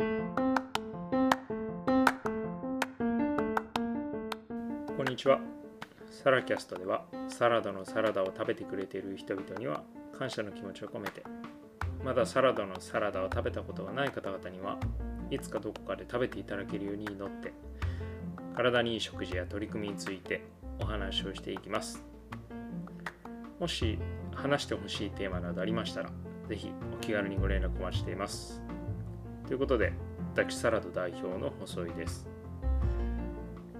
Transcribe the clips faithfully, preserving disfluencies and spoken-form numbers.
こんにちは。サラキャストではサラダのサラダを食べてくれている人々には感謝の気持ちを込めて、まだサラダのサラダを食べたことがない方々にはいつかどこかで食べていただけるように祈って、体にいい食事や取り組みについてお話をしていきます。もし話してほしいテーマなどありましたら、ぜひお気軽にご連絡お待ちしています。ということで、私サラド代表の細井です。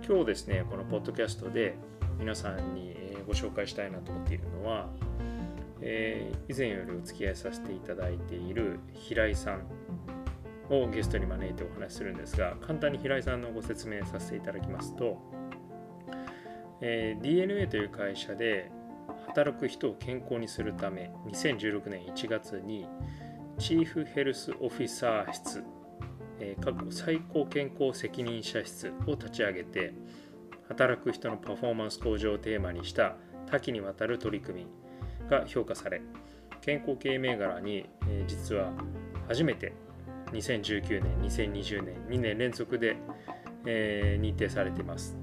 今日ですね、このポッドキャストで皆さんにご紹介したいなと思っているのは、えー、以前よりお付き合いさせていただいている平井さんをゲストに招いてお話しするんですが、簡単に平井さんのご説明させていただきますと、えー、ディーエヌエー という会社で働く人を健康にするため、にせんじゅうろくねんいちがつにチーフヘルスオフィサー室、えー、過去最高健康責任者室を立ち上げて、働く人のパフォーマンス向上をテーマにした多岐にわたる取り組みが評価され、健康系銘柄に、えー、実は初めてにせんじゅうきゅうねん、にせんにじゅうねん、にねん連続で、えー、認定されています。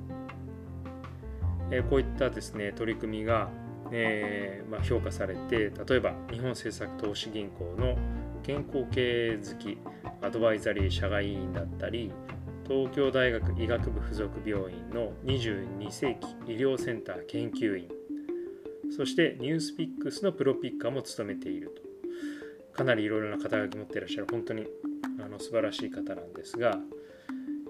えー、こういったですね、取り組みが、えーまあ、評価されて、例えば日本政策投資銀行の健康系好きアドバイザリー社外委員だったり、東京大学医学部附属病院のにじゅうにせいき医療センター研究員、そしてニュースピックスのプロピッカーも務めていると、かなりいろいろな肩書き持っていらっしゃる、本当にあの素晴らしい方なんですが、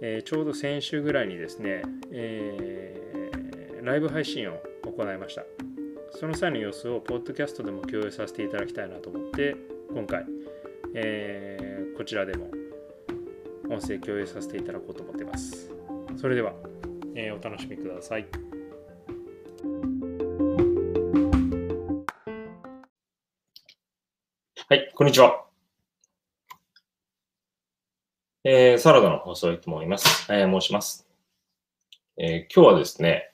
えー、ちょうど先週ぐらいにですね、えー、ライブ配信を行いました。その際の様子をポッドキャストでも共有させていただきたいなと思って、今回えー、こちらでも音声共有させていただこうと思っています。それでは、えー、お楽しみください。はい、こんにちは。えー、サラダの細井と思います。えー、申します、えー。今日はですね、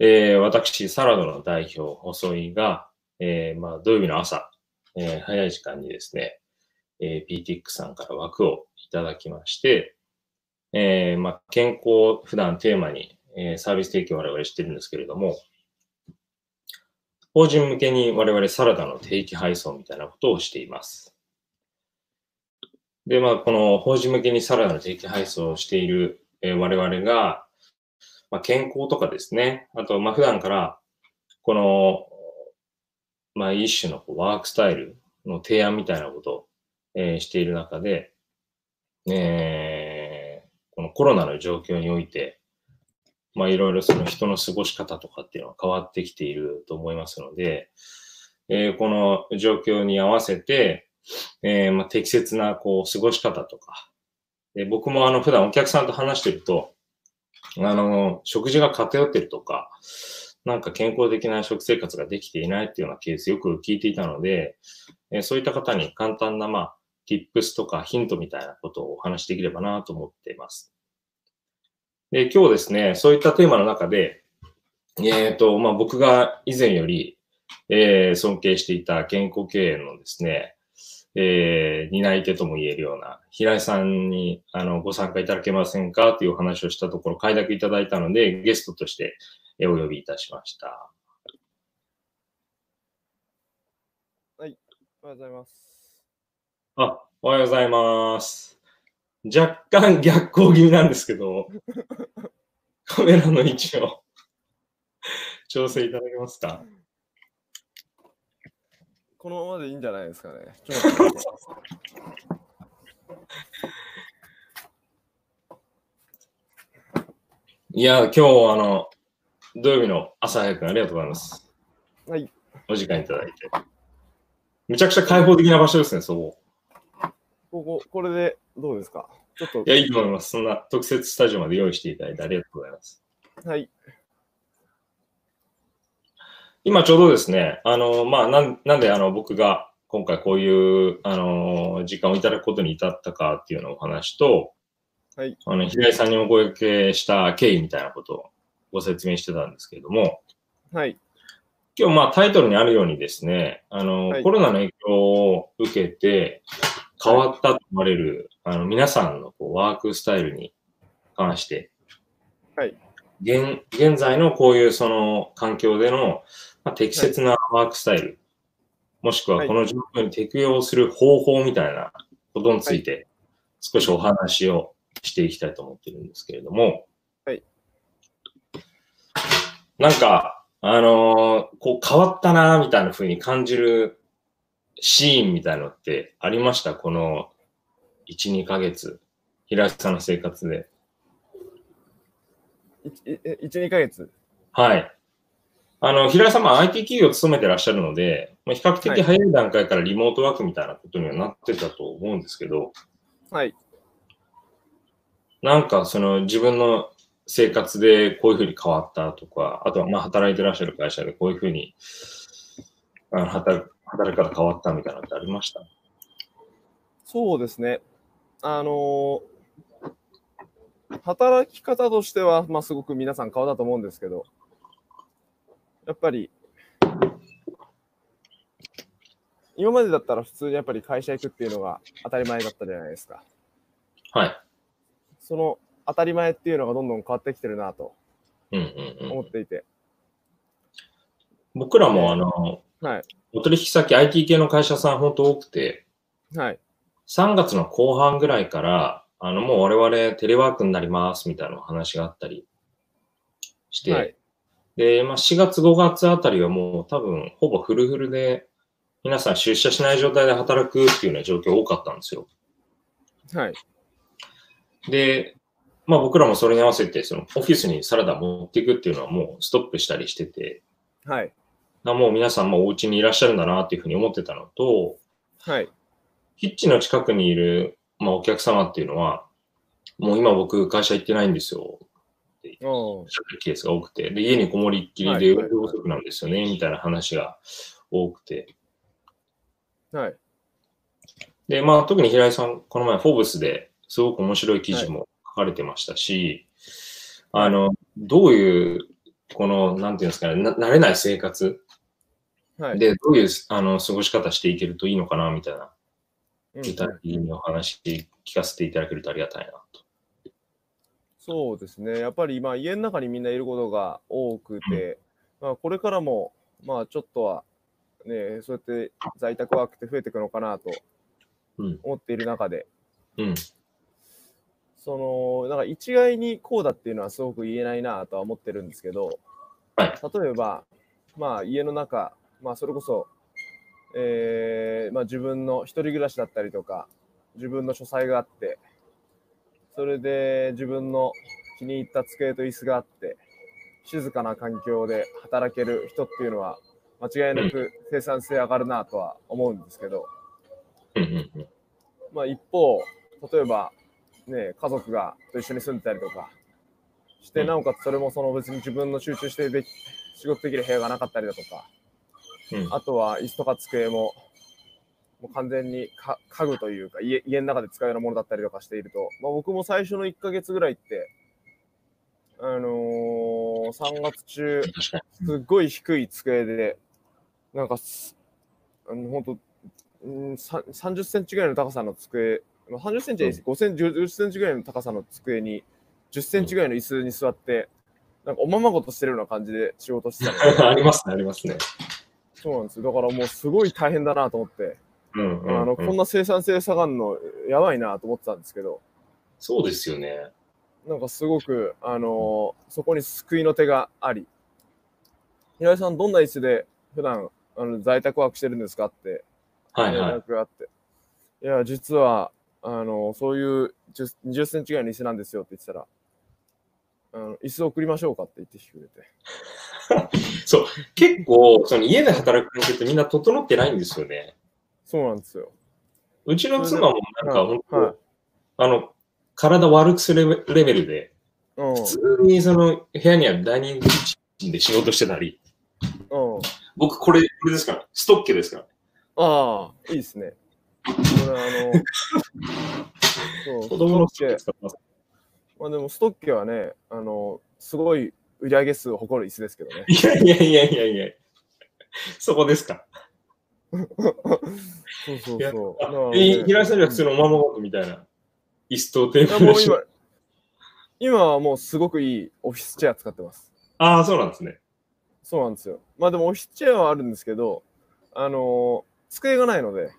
えー、私サラダの代表細井が、えーまあ、土曜日の朝、えー、早い時間にですね、えー、ピーティーエックス さんから枠をいただきまして、えーまあ、健康を普段テーマに、えー、サービス提供を我々しているんですけれども、法人向けに我々サラダの定期配送みたいなことをしています。で、まあ、この法人向けにサラダの定期配送をしている、えー、我々が、まあ、健康とかですね、あとまあ普段からこのまあ、一種のワークスタイルの提案みたいなことを、えー、している中で、えー、このコロナの状況において、まあ、いろいろその人の過ごし方とかっていうのは変わってきていると思いますので、えー、この状況に合わせて、えーまあ、適切なこう過ごし方とか、で僕もあの普段お客さんと話してると、あの食事が偏ってるとか、なんか健康的な食生活ができていないっていうようなケースよく聞いていたので、えー、そういった方に簡単な、まあ、tips とかヒントみたいなことをお話しできればなと思っています。で、今日ですね、そういったテーマの中で、えっと、まあ、僕が以前より、えー、尊敬していた健康経営のですね、えー、担い手とも言えるような平井さんにあのご参加いただけませんかというお話をしたところ、快諾いただいたので、ゲストとしてお呼びいたしました。はい、おはようございます。あ、おはようございます。若干逆光気味なんですけど、カメラの位置を調整いただけますか。このままでいいんじゃないですかね。ちょっと待っていや、今日あの土曜日の朝早くありがとうございます。はい。お時間いただいて。めちゃくちゃ開放的な場所ですね、そう。ここ、これでどうですか？ちょっと。いや、いいと思います。そんな特設スタジオまで用意していただいてありがとうございます。はい。今ちょうどですね、あの、まあ、なん、なんであの僕が今回こういう、あの、時間をいただくことに至ったかっていうのをお話と、はい。あの、平井さんにもご掛けした経緯みたいなことをご説明してたんですけれども、はい。今日、まあ、タイトルにあるようにですね、あの、はい、コロナの影響を受けて、変わったと思われる、はい、あの皆さんのこうワークスタイルに関して、はい、現, 現在のこういうその環境での、まあ、適切なワークスタイル、はい、もしくはこの状況に適用する方法みたいなことについて少しお話をしていきたいと思ってるんですけれども、はい、なんか、あのー、こう変わったなみたいな風に感じるシーンみたいなのってありました？このいち、にかげつ、平井さんの生活で。いち、にかげつ？はい。あの、平井さんも アイティー 企業を勤めてらっしゃるので、比較的早い段階からリモートワークみたいなことにはなってたと思うんですけど、はい。なんかその自分の生活でこういうふうに変わったとか、あとはまあ働いてらっしゃる会社でこういうふうにあの 働, 働き方変わったみたいなのってありました？そうですね。あの働き方としては、まあ、すごく皆さん変わったと思うんですけど、やっぱり今までだったら普通にやっぱり会社行くっていうのが当たり前だったじゃないですか。はい。その当たり前っていうのがどんどん変わってきてるなと思っていて、うんうんうん、僕らもあの、はい、お取引先 アイティー 系の会社さん本当多くて、はい、さんがつの後半ぐらいからあのもう我々テレワークになりますみたいな話があったりして、はい、でまあ、しがつごがつあたりはもう多分ほぼフルフルで皆さん出社しない状態で働くっていうような状況多かったんですよ。はい。で、まあ僕らもそれに合わせて、そのオフィスにサラダ持っていくっていうのはもうストップしたりしてて、はい。もう皆さんもお家にいらっしゃるんだなっていうふうに思ってたのと、はい。キッチンの近くにいる、まあ、お客様っていうのは、もう今僕会社行ってないんですよっておっしゃるケースが多くて、で、家にこもりっきりで運動不足なんですよね、みたいな話が多くて。はい。で、まあ特に平井さん、この前フォーブスですごく面白い記事も書かれてましたし、はい、あの、どういう、この、なんていうんですかね、な慣れない生活で、どういう、あの、過ごし方していけるといいのかな、みたいな、具体的にお話聞かせていただけるとありがたいなと。そうですね。やっぱり、まあ、家の中にみんないることが多くて、うん、まあ、これからも、まあ、ちょっとは、ね、そうやって在宅ワークって増えていくのかなと思っている中で、うん、うん、そのなんか一概にこうだっていうのはすごく言えないなとは思ってるんですけど、例えば、まあ、家の中、まあ、それこそ、えーまあ、自分の一人暮らしだったりとか自分の書斎があって、それで自分の気に入った机と椅子があって静かな環境で働ける人っていうのは間違いなく生産性上がるなとは思うんですけど、まあ、一方例えばね、家族がと一緒に住んでたりとかして、なおかつそれもその別に自分の集中してるべき仕事できる部屋がなかったりだとか、うん、あとは椅子とか机ももう完全にか家具というか 家, 家の中で使うようなものだったりとかしていると、まあ、僕も最初のいっかげつぐらいって、あのー、さんがつ中すっごい低い机でなんかあのほんとさんじゅっセンチぐらいの高さの机、さんじゅっセンチでごせんじゅっセンチぐらいの高さの机にじゅっセンチぐらいの椅子に座って、なんかおままごとしてるような感じで仕事してたの。ありますね、ありますね。そうなんですよ。だからもうすごい大変だなと思って、うんうんうん、あのこんな生産性下がるのやばいなと思ってたんですけど、そうですよね。なんかすごく、あのー、そこに救いの手があり、平井さん、どんな椅子で普段あの在宅ワークしてるんですかって、はいはい、連絡があって、いや、実は、あのそういうにじゅっセンチぐらいの椅子なんですよって言ってたら、あの椅子を送りましょうかって言ってきてくれてそう、結構その家で働く環境ってみんな整ってないんですよね。そうなんですよ。うちの妻もなんか本当、はい、あの体悪くするレベルで、うん、普通にその部屋にあるダイニングキッチンで仕事してたり、うん、僕これ、これですから、ストッケですから。ああ、いいですね。これあのそう子供のストッケ使ってます。まあでもストッケはね、あのすごい売り上げ数を誇る椅子ですけどね。いやいやいやいやいや、そこですか。そうそうそう。え、平井さんには普通のおままごとみたいな。椅子とテーブルでしょ。今はもうすごくいいオフィスチェア使ってます。ああ、そうなんですね。そうなんですよ。まあでもオフィスチェアはあるんですけど、あのー、机がないので、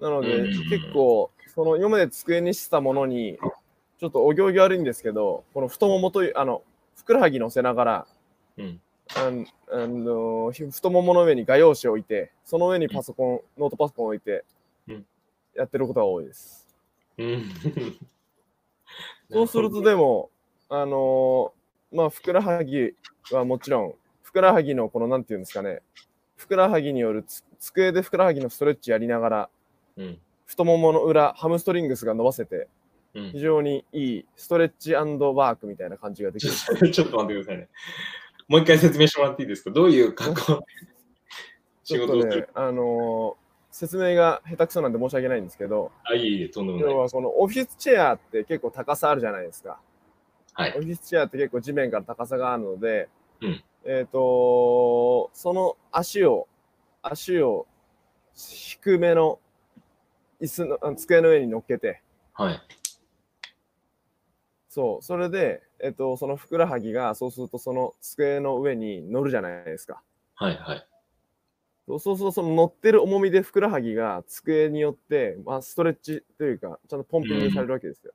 なので結構、その今まで机にしてたものに、ちょっとお行儀悪いんですけど、この太ももという、あの、ふくらはぎ乗せながら、うん、あのあの太ももの上に画用紙を置いて、その上にパソコン、うん、ノートパソコンを置いて、うん、やってることが多いです。うん、そうするとでも、あのー、まあ、ふくらはぎはもちろん、ふくらはぎのこの、なんていうんですかね、ふくらはぎによるつ、机でふくらはぎのストレッチやりながら、うん、太ももの裏、ハムストリングスが伸ばせて、うん、非常にいいストレッチ&ワークみたいな感じができる。ちょっと待ってくださいね。もう一回説明してもらっていいですか？どういう格好仕事をする、ね、あのー、説明が下手くそなんで申し訳ないんですけど、あ、いいえ、とんでもない。要はこのオフィスチェアって結構高さあるじゃないですか。はい。オフィスチェアって結構地面から高さがあるので、うん、えっと、その足を、足を低めの椅子の、机の上に乗っけて、はい。そう、それで、えっと、そのふくらはぎが、そうするとその机の上に乗るじゃないですか。はいはい。そうするとその乗ってる重みでふくらはぎが机によって、まあ、ストレッチというか、ちゃんとポンピングされるわけですよ。うん、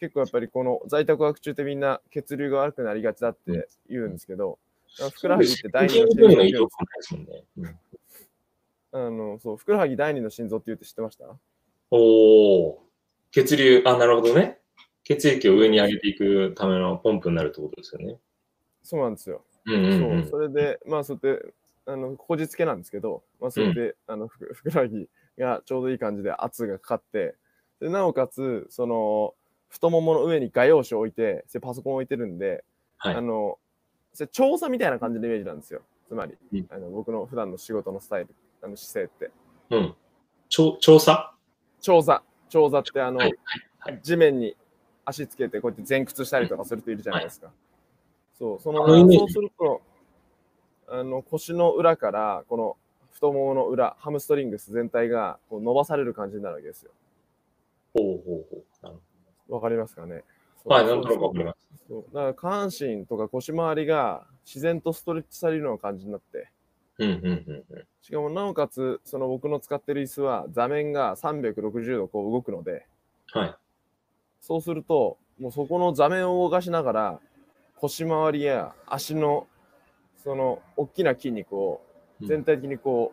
結構やっぱりこの在宅ワーク中ってみんな血流が悪くなりがちだって言うんですけど、うん、ふくらはぎって第二の心臓って言うんですよ。あの、そう、ふくらはぎ第二の心臓って言うって知ってました？おー、血流、あ、なるほどね。血液を上に上げていくためのポンプになるってことですよね。そうなんですよ。そう、それで、まあ、そうやって、あの、こじつけなんですけど、まあ、それで、うん、あのふ、ふくらはぎがちょうどいい感じで圧がかかって、でなおかつ、その、太ももの上に画用紙を置いて、パソコンを置いてるんで、はい、あの、調査みたいな感じのイメージなんですよ。つまり、うん、あの僕の普段の仕事のスタイル、あの姿勢って。うん。調査調査。調査って、あの、はいはいはい、地面に、足つけてこうやって前屈したりとかする人いるじゃないですか。はい、そう、その、そうすると、あの、腰の裏から、この太ももの裏、ハムストリングス全体がこう伸ばされる感じになるわけですよ。ほうほうほう。わかりますかね？はい、なんとなくわかります。そう。だから、下半身とか腰回りが自然とストレッチされるような感じになって。うんうんうんうん。しかも、なおかつ、その僕の使ってる椅子は、座面がさんびゃくろくじゅうどこう動くので、はい。そうすると、もうそこの座面を動かしながら、腰回りや足の、その、大きな筋肉を全体的にこ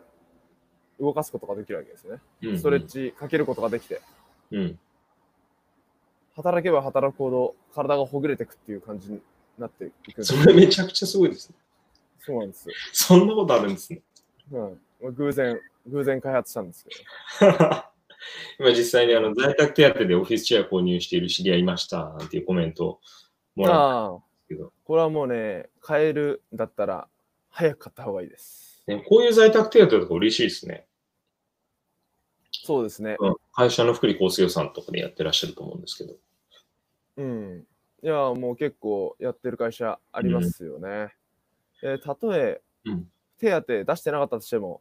う、動かすことができるわけですね。うんうん、ストレッチかけることができて。うん、働けば働くほど、体がほぐれていくっていう感じになっていくんです。それめちゃくちゃすごいですね。そうなんですよ。そんなことあるんですね。うん。偶然、偶然開発したんですけど。今実際にあの在宅手当でオフィスチェア購入している知り合いましたなんていうコメントをもらったんですけど、これはもうね、買えるんだったら早く買った方がいいです。ね、こういう在宅手当とか嬉しいですね。そうですね。うん、会社の福利厚生予算とかでやってらっしゃると思うんですけど。うん。いや、もう結構やってる会社ありますよね。うん、えー、たとえ、うん、手当出してなかったとしても、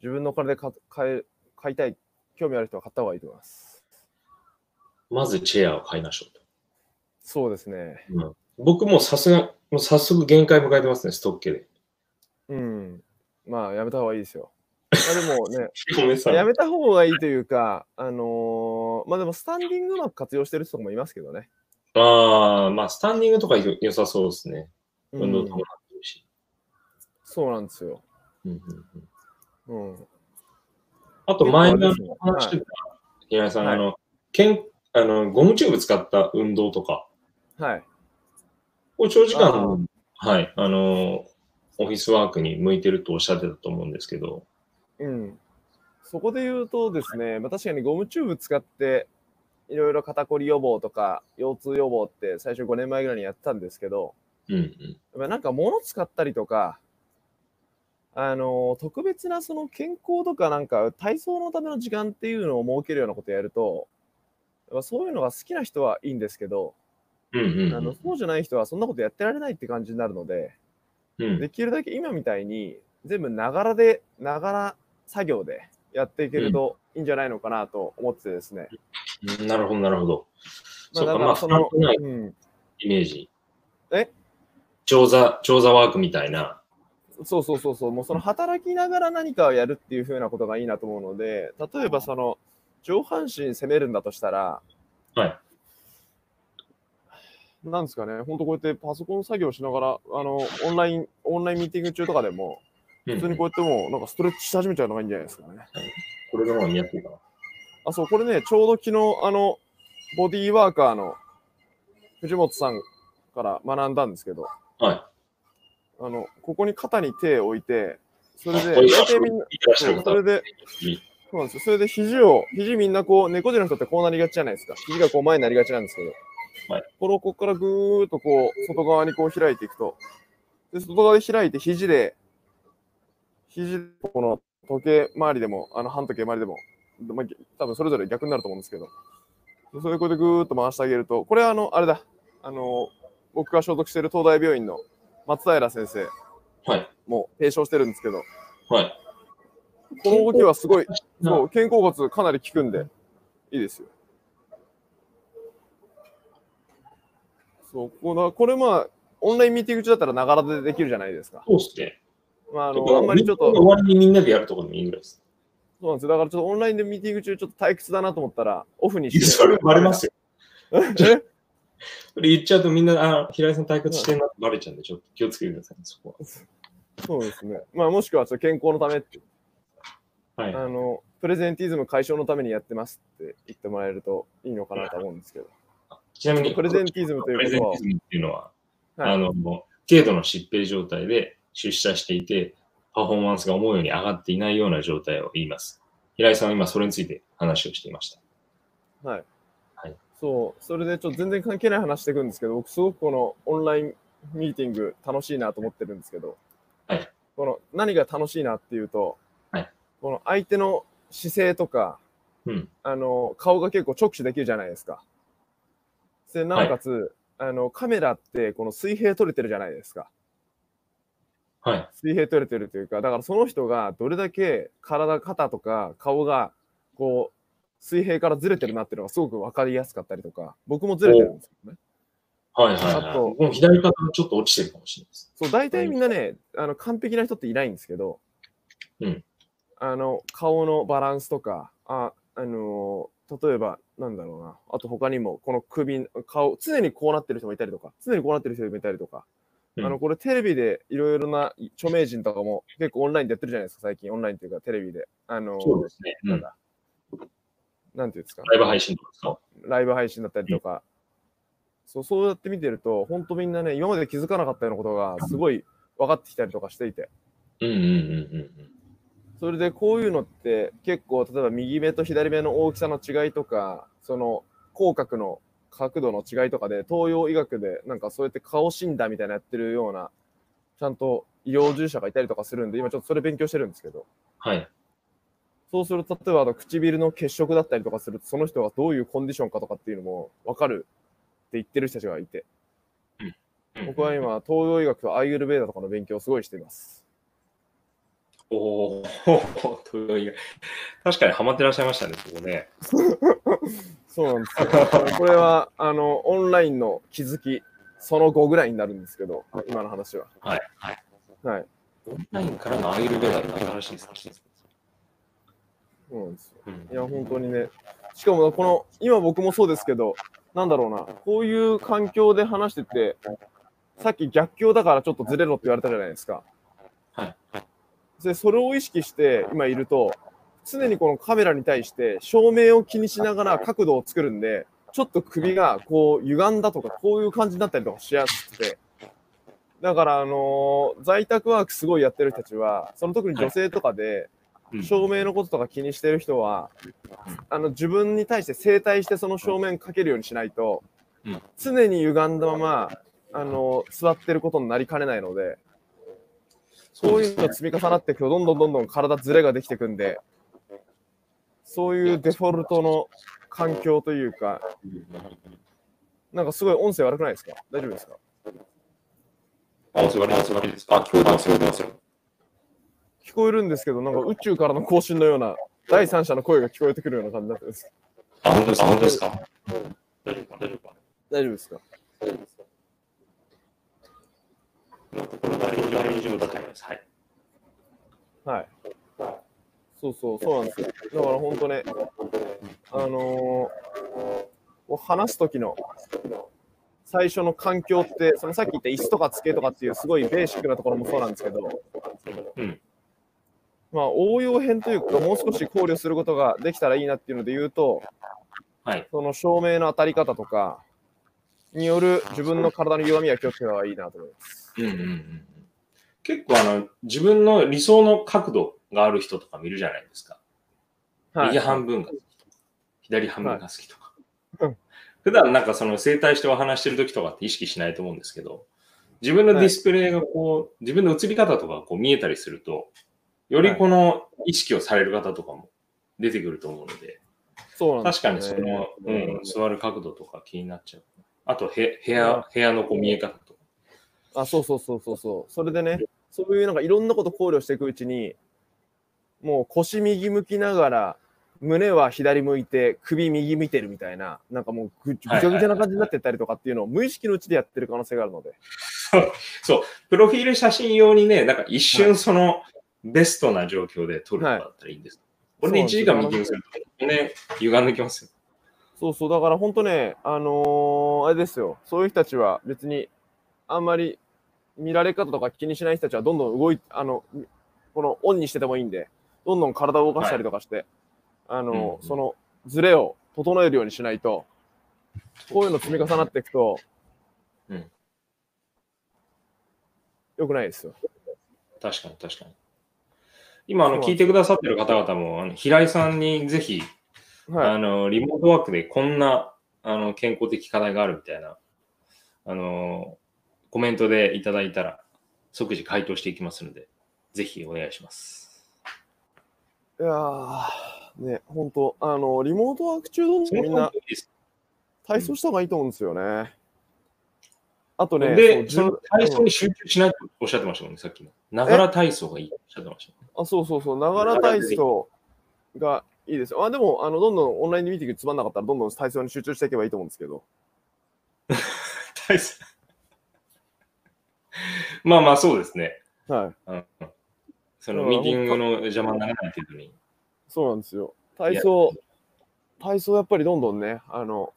自分のお金で買え、買いたい。興味ある人は買った方がいいと思います。まずチェアを買いましょうと。そうですね。うん、僕もさすが、もう早速限界迎えてますね、ストッケで。うん。まあ、やめた方がいいですよ。まあ、でもね、やめた方がいいというか、あのー、まあでもスタンディングうまく活用してる人もいますけどね。ああ、まあ、スタンディングとか良さそうですね。運動とかもあってるし。そうなんですよ。うんうんうん。うん、あと前の話してた、平井さん、あの、けん、あの、ゴムチューブ使った運動とか。はい。こう長時間の、はい、あの、オフィスワークに向いてるとおっしゃってたと思うんですけど。うん。そこで言うとですね、まあ、確かにゴムチューブ使って、いろいろ肩こり予防とか、腰痛予防って最初ごねんまえぐらいにやってたんですけど、うんうん。なんか物使ったりとか、あの特別なその健康とかなんか体操のための時間っていうのを設けるようなことをやると、そういうのが好きな人はいいんですけど、そうじゃない人はそんなことやってられないって感じになるので、うん、できるだけ今みたいに全部ながらでながら作業でやっていけるといいんじゃないのかなと思ってですね。うん、なるほど、なるほど。まあ、そうか、まあ、その、うん、イメージ。え調査、調査ワークみたいな。そうそうそうそう、もうその働きながら何かをやるっていう風なことがいいなと思うので、例えばその上半身攻めるんだとしたら、はい。なんですかね、本当こうやってパソコン作業しながら、あの、オンライン、オンラインミーティング中とかでも、普通にこうやってもうなんかストレッチし始めちゃうのがいいんじゃないですかね。はい、これの方が見やすいかな。あ、そう、これね、ちょうど昨日、あの、ボディーワーカーの藤本さんから学んだんですけど、はい。あのここに肩に手を置いて、それで、大体みんな、そう、それで、そうなんですよ。それで肘を、肘みんなこう、猫背の人ってこうなりがちじゃないですか。肘がこう前になりがちなんですけど、はい、これをここからぐーっとこう、外側にこう開いていくと、で外側で開いて、肘で、肘でこの時計回りでも、あの半時計回りでも、まあ、多分それぞれ逆になると思うんですけど、それでこうやってぐーっと回してあげると、これはあの、あれだ、あの、僕が所属している東大病院の、松平先生も提唱してるんですけど、はい、この動きはすごい、そう、肩甲骨かなり効くんで、いいですよ。そう、この、これまあ、オンラインミーティング中だったらながらでできるじゃないですか。そうですね。まあ、あの、あんまりちょっと。終わりにみんなでやるところでもいいぐらいです。そうなんですよ。だからちょっとオンラインでミーティング中、ちょっと退屈だなと思ったら、オフにして。それバレますよ。えそれ言っちゃうとみんな、あ、平井さん退屈してるなってバレちゃうんで、ちょっと気をつけてください、そこは。そうですね。まあ、もしくは、健康のためって、はい、あの、プレゼンティズム解消のためにやってますって言ってもらえるといいのかなと思うんですけど。ちなみに、プレゼンティズムというのは、プレゼンティズムっていうのは、はい、あの、軽度の疾病状態で出社していて、パフォーマンスが思うように上がっていないような状態を言います。平井さんは今、それについて話をしていました。はい。そう、それでちょっと全然関係ない話していくんですけど、僕すごくこのオンラインミーティング楽しいなと思ってるんですけど、はい、この何が楽しいなっていうと、はい、この相手の姿勢とか、うん、あの顔が結構直視できるじゃないですか。でなおかつ、はい、あのカメラってこの水平撮れてるじゃないですか、はい、水平撮れてるというか、だからその人がどれだけ体、肩とか顔がこう水平からずれてるなっていうのがすごく分かりやすかったりとか、僕もずれてるんですけどね。はいはい、はい。あと、もう左肩がちょっと落ちてるかもしれないです。そう、大体みんなね、あの完璧な人っていないんですけど、うん、あの顔のバランスとか、あ、あのー、例えば、なんだろうな、あと他にも、この首、顔、常にこうなってる人もいたりとか、常にこうなってる人もいたりとか、うん、あのこれテレビでいろいろな著名人とかも結構オンラインでやってるじゃないですか、最近、オンラインというかテレビで。あのー、そうですね。うん、なんていうんですか、ライブ配信とか。ライブ配信だったりとか、うん、そう、そうやって見てると、本当みんなね、今まで気づかなかったようなことが、すごい分かってきたりとかしていて。うんうんうんうん。それで、こういうのって、結構、例えば右目と左目の大きさの違いとか、その、口角の角度の違いとかで、東洋医学で、なんかそうやって顔診断みたいなやってるような、ちゃんと医療従事者がいたりとかするんで、今ちょっとそれ勉強してるんですけど。はい。そうすると、例えばあの唇の血色だったりとかすると、その人がどういうコンディションかとかっていうのも分かるって言ってる人たちがいて、うん、僕は今、東洋医学とアイユルベーダとかの勉強をすごいしています。おー、東洋医学。確かにハマってらっしゃいましたね、ここね。そうなんですよ。これはあのオンラインの気づき、その後ぐらいになるんですけど、今の話は。はい。はい。はい、オンラインからのアイユルベーダの話ですか。そうなんですよ。いや、本当にね。しかも、この、今僕もそうですけど、なんだろうな、こういう環境で話してて、さっき逆境だからちょっとずれろって言われたじゃないですか。はい。で、それを意識して今いると、常にこのカメラに対して照明を気にしながら角度を作るんで、ちょっと首がこう歪んだとか、こういう感じになったりとかしやすくて。だから、あのー、在宅ワークすごいやってる人たちは、その特に女性とかで、はい、照明のこととか気にしてる人は、あの自分に対して正対してその正面かけるようにしないと、常に歪んだままあの座ってることになりかねないので、そういうのが積み重なっていくと、どんどんどんどん体ずれができていくんで、そういうデフォルトの環境というか、なんかすごい音声悪くないですか？大丈夫ですか？音声悪いです。あ、聞こえますよ。聞こえるんですけど、なんか宇宙からの更新のような第三者の声が聞こえてくるような感じだったんです。あ、本当ですか？本当ですか？大丈夫か？大丈夫か？大丈夫ですか？大丈夫ですか？なんかこれ大丈夫だと思います。はい。はい。そうそうそうなんですよ。だから本当ね、あのー、話す時の最初の環境って、そのさっき言った椅子とか机とかっていうすごいベーシックなところもそうなんですけど、うん、まあ応用編というかもう少し考慮することができたらいいなっていうので言うと、はい、その照明の当たり方とかによる自分の体の弱みは気をつけた方がいいなと思います。うんうんうん、結構あの自分の理想の角度がある人とか見るじゃないですか。はい、右半分が好きとか、左半分が好きとか。はい、普段なんかその整体してお話してるときとかって意識しないと思うんですけど、自分のディスプレイがこう、はい、自分の映り方とかがこう見えたりすると、よりこの意識をされる方とかも出てくると思うので、そうなんですね、確かにその、うん、座る角度とか気になっちゃう。あとへ部屋、部屋のこう見え方とか。あ、そうそうそうそうそう。それでね、そういうなんかいろんなこと考慮していくうちに、もう腰右向きながら、胸は左向いて首右見てるみたいな、なんかもうぐちゃぐちゃな感じになってったりとかっていうのを無意識のうちでやってる可能性があるので、そうプロフィール写真用にね、なんか一瞬そのベストな状況で撮るとかだったらいいんです、はい、これでいちじかん右にするとね歪んできますよ。そうそう、だから本当ね、あのー、あれですよ、そういう人たちは別にあんまり見られ方とか気にしない人たちはどんどん動いあのこのオンにしててもいいんで、どんどん体を動かしたりとかして、はい、あの、うんうん、そのズレを整えるようにしないと、こういうの積み重なっていくと、うん、よくないですよ。確かに確かに。今あの聞いてくださってる方々も、あの平井さんにぜひ、はい、あのリモートワークでこんなあの健康的課題があるみたいなあのコメントでいただいたら即時回答していきますので、ぜひお願いします。いやー。ね、本当あのリモートワーク中のみんな体操した方がいいと思うんですよね。うん、あとね、でその体操に集中しないとおっしゃってましたもんね、さっきの。ながら体操がいいとおっしゃってました、ね。あ、そうそうそう、ながら体操がいいですよ。あ、でもあの、どんどんオンラインミーティングつまんなかったら、どんどん体操に集中していけばいいと思うんですけど。体操まあまあ、そうですね。はい。うん、そのミーティングの邪魔にならない程度に。そうなんですよ。体操、体操やっぱりどんどんね、あの、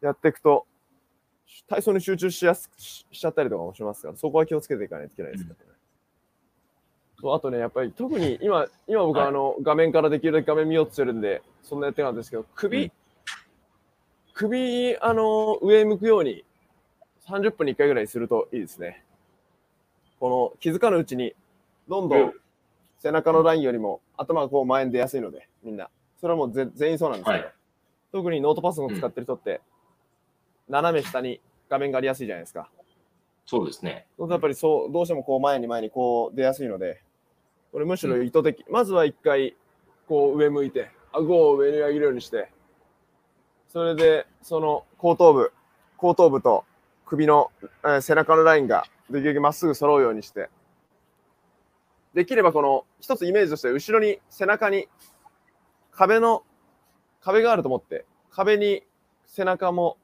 やっていくと、体操に集中しやすく し, しちゃったりとかもしますから、そこは気をつけていかないといけないですからね。うん、あとね、やっぱり特に今、今僕はあの、はい、画面からできるだけ画面見ようとしてるんで、そんなやってたんですけど、首、うん、首、あの、上向くようにさんじゅっぷんにいっかいぐらいするといいですね。この気づかぬうちに、どんどん、うん、背中のラインよりも頭がこう前に出やすいので、みんな。それはもうぜ全員そうなんですけど、はい、特にノートパソコンを使ってる人って、うん、斜め下に画面がありやすいじゃないですか。そうですね。やっぱりそうどうしてもこう前に前にこう出やすいので、これむしろ意図的。うん、まずは一回、こう上向いて、顎を上に上げるようにして、それで、その後頭部、後頭部と首の、えー、背中のラインができるだけまっすぐ揃うようにして、できればこの一つイメージとして後ろに背中に壁の壁があると思って、壁に背中も、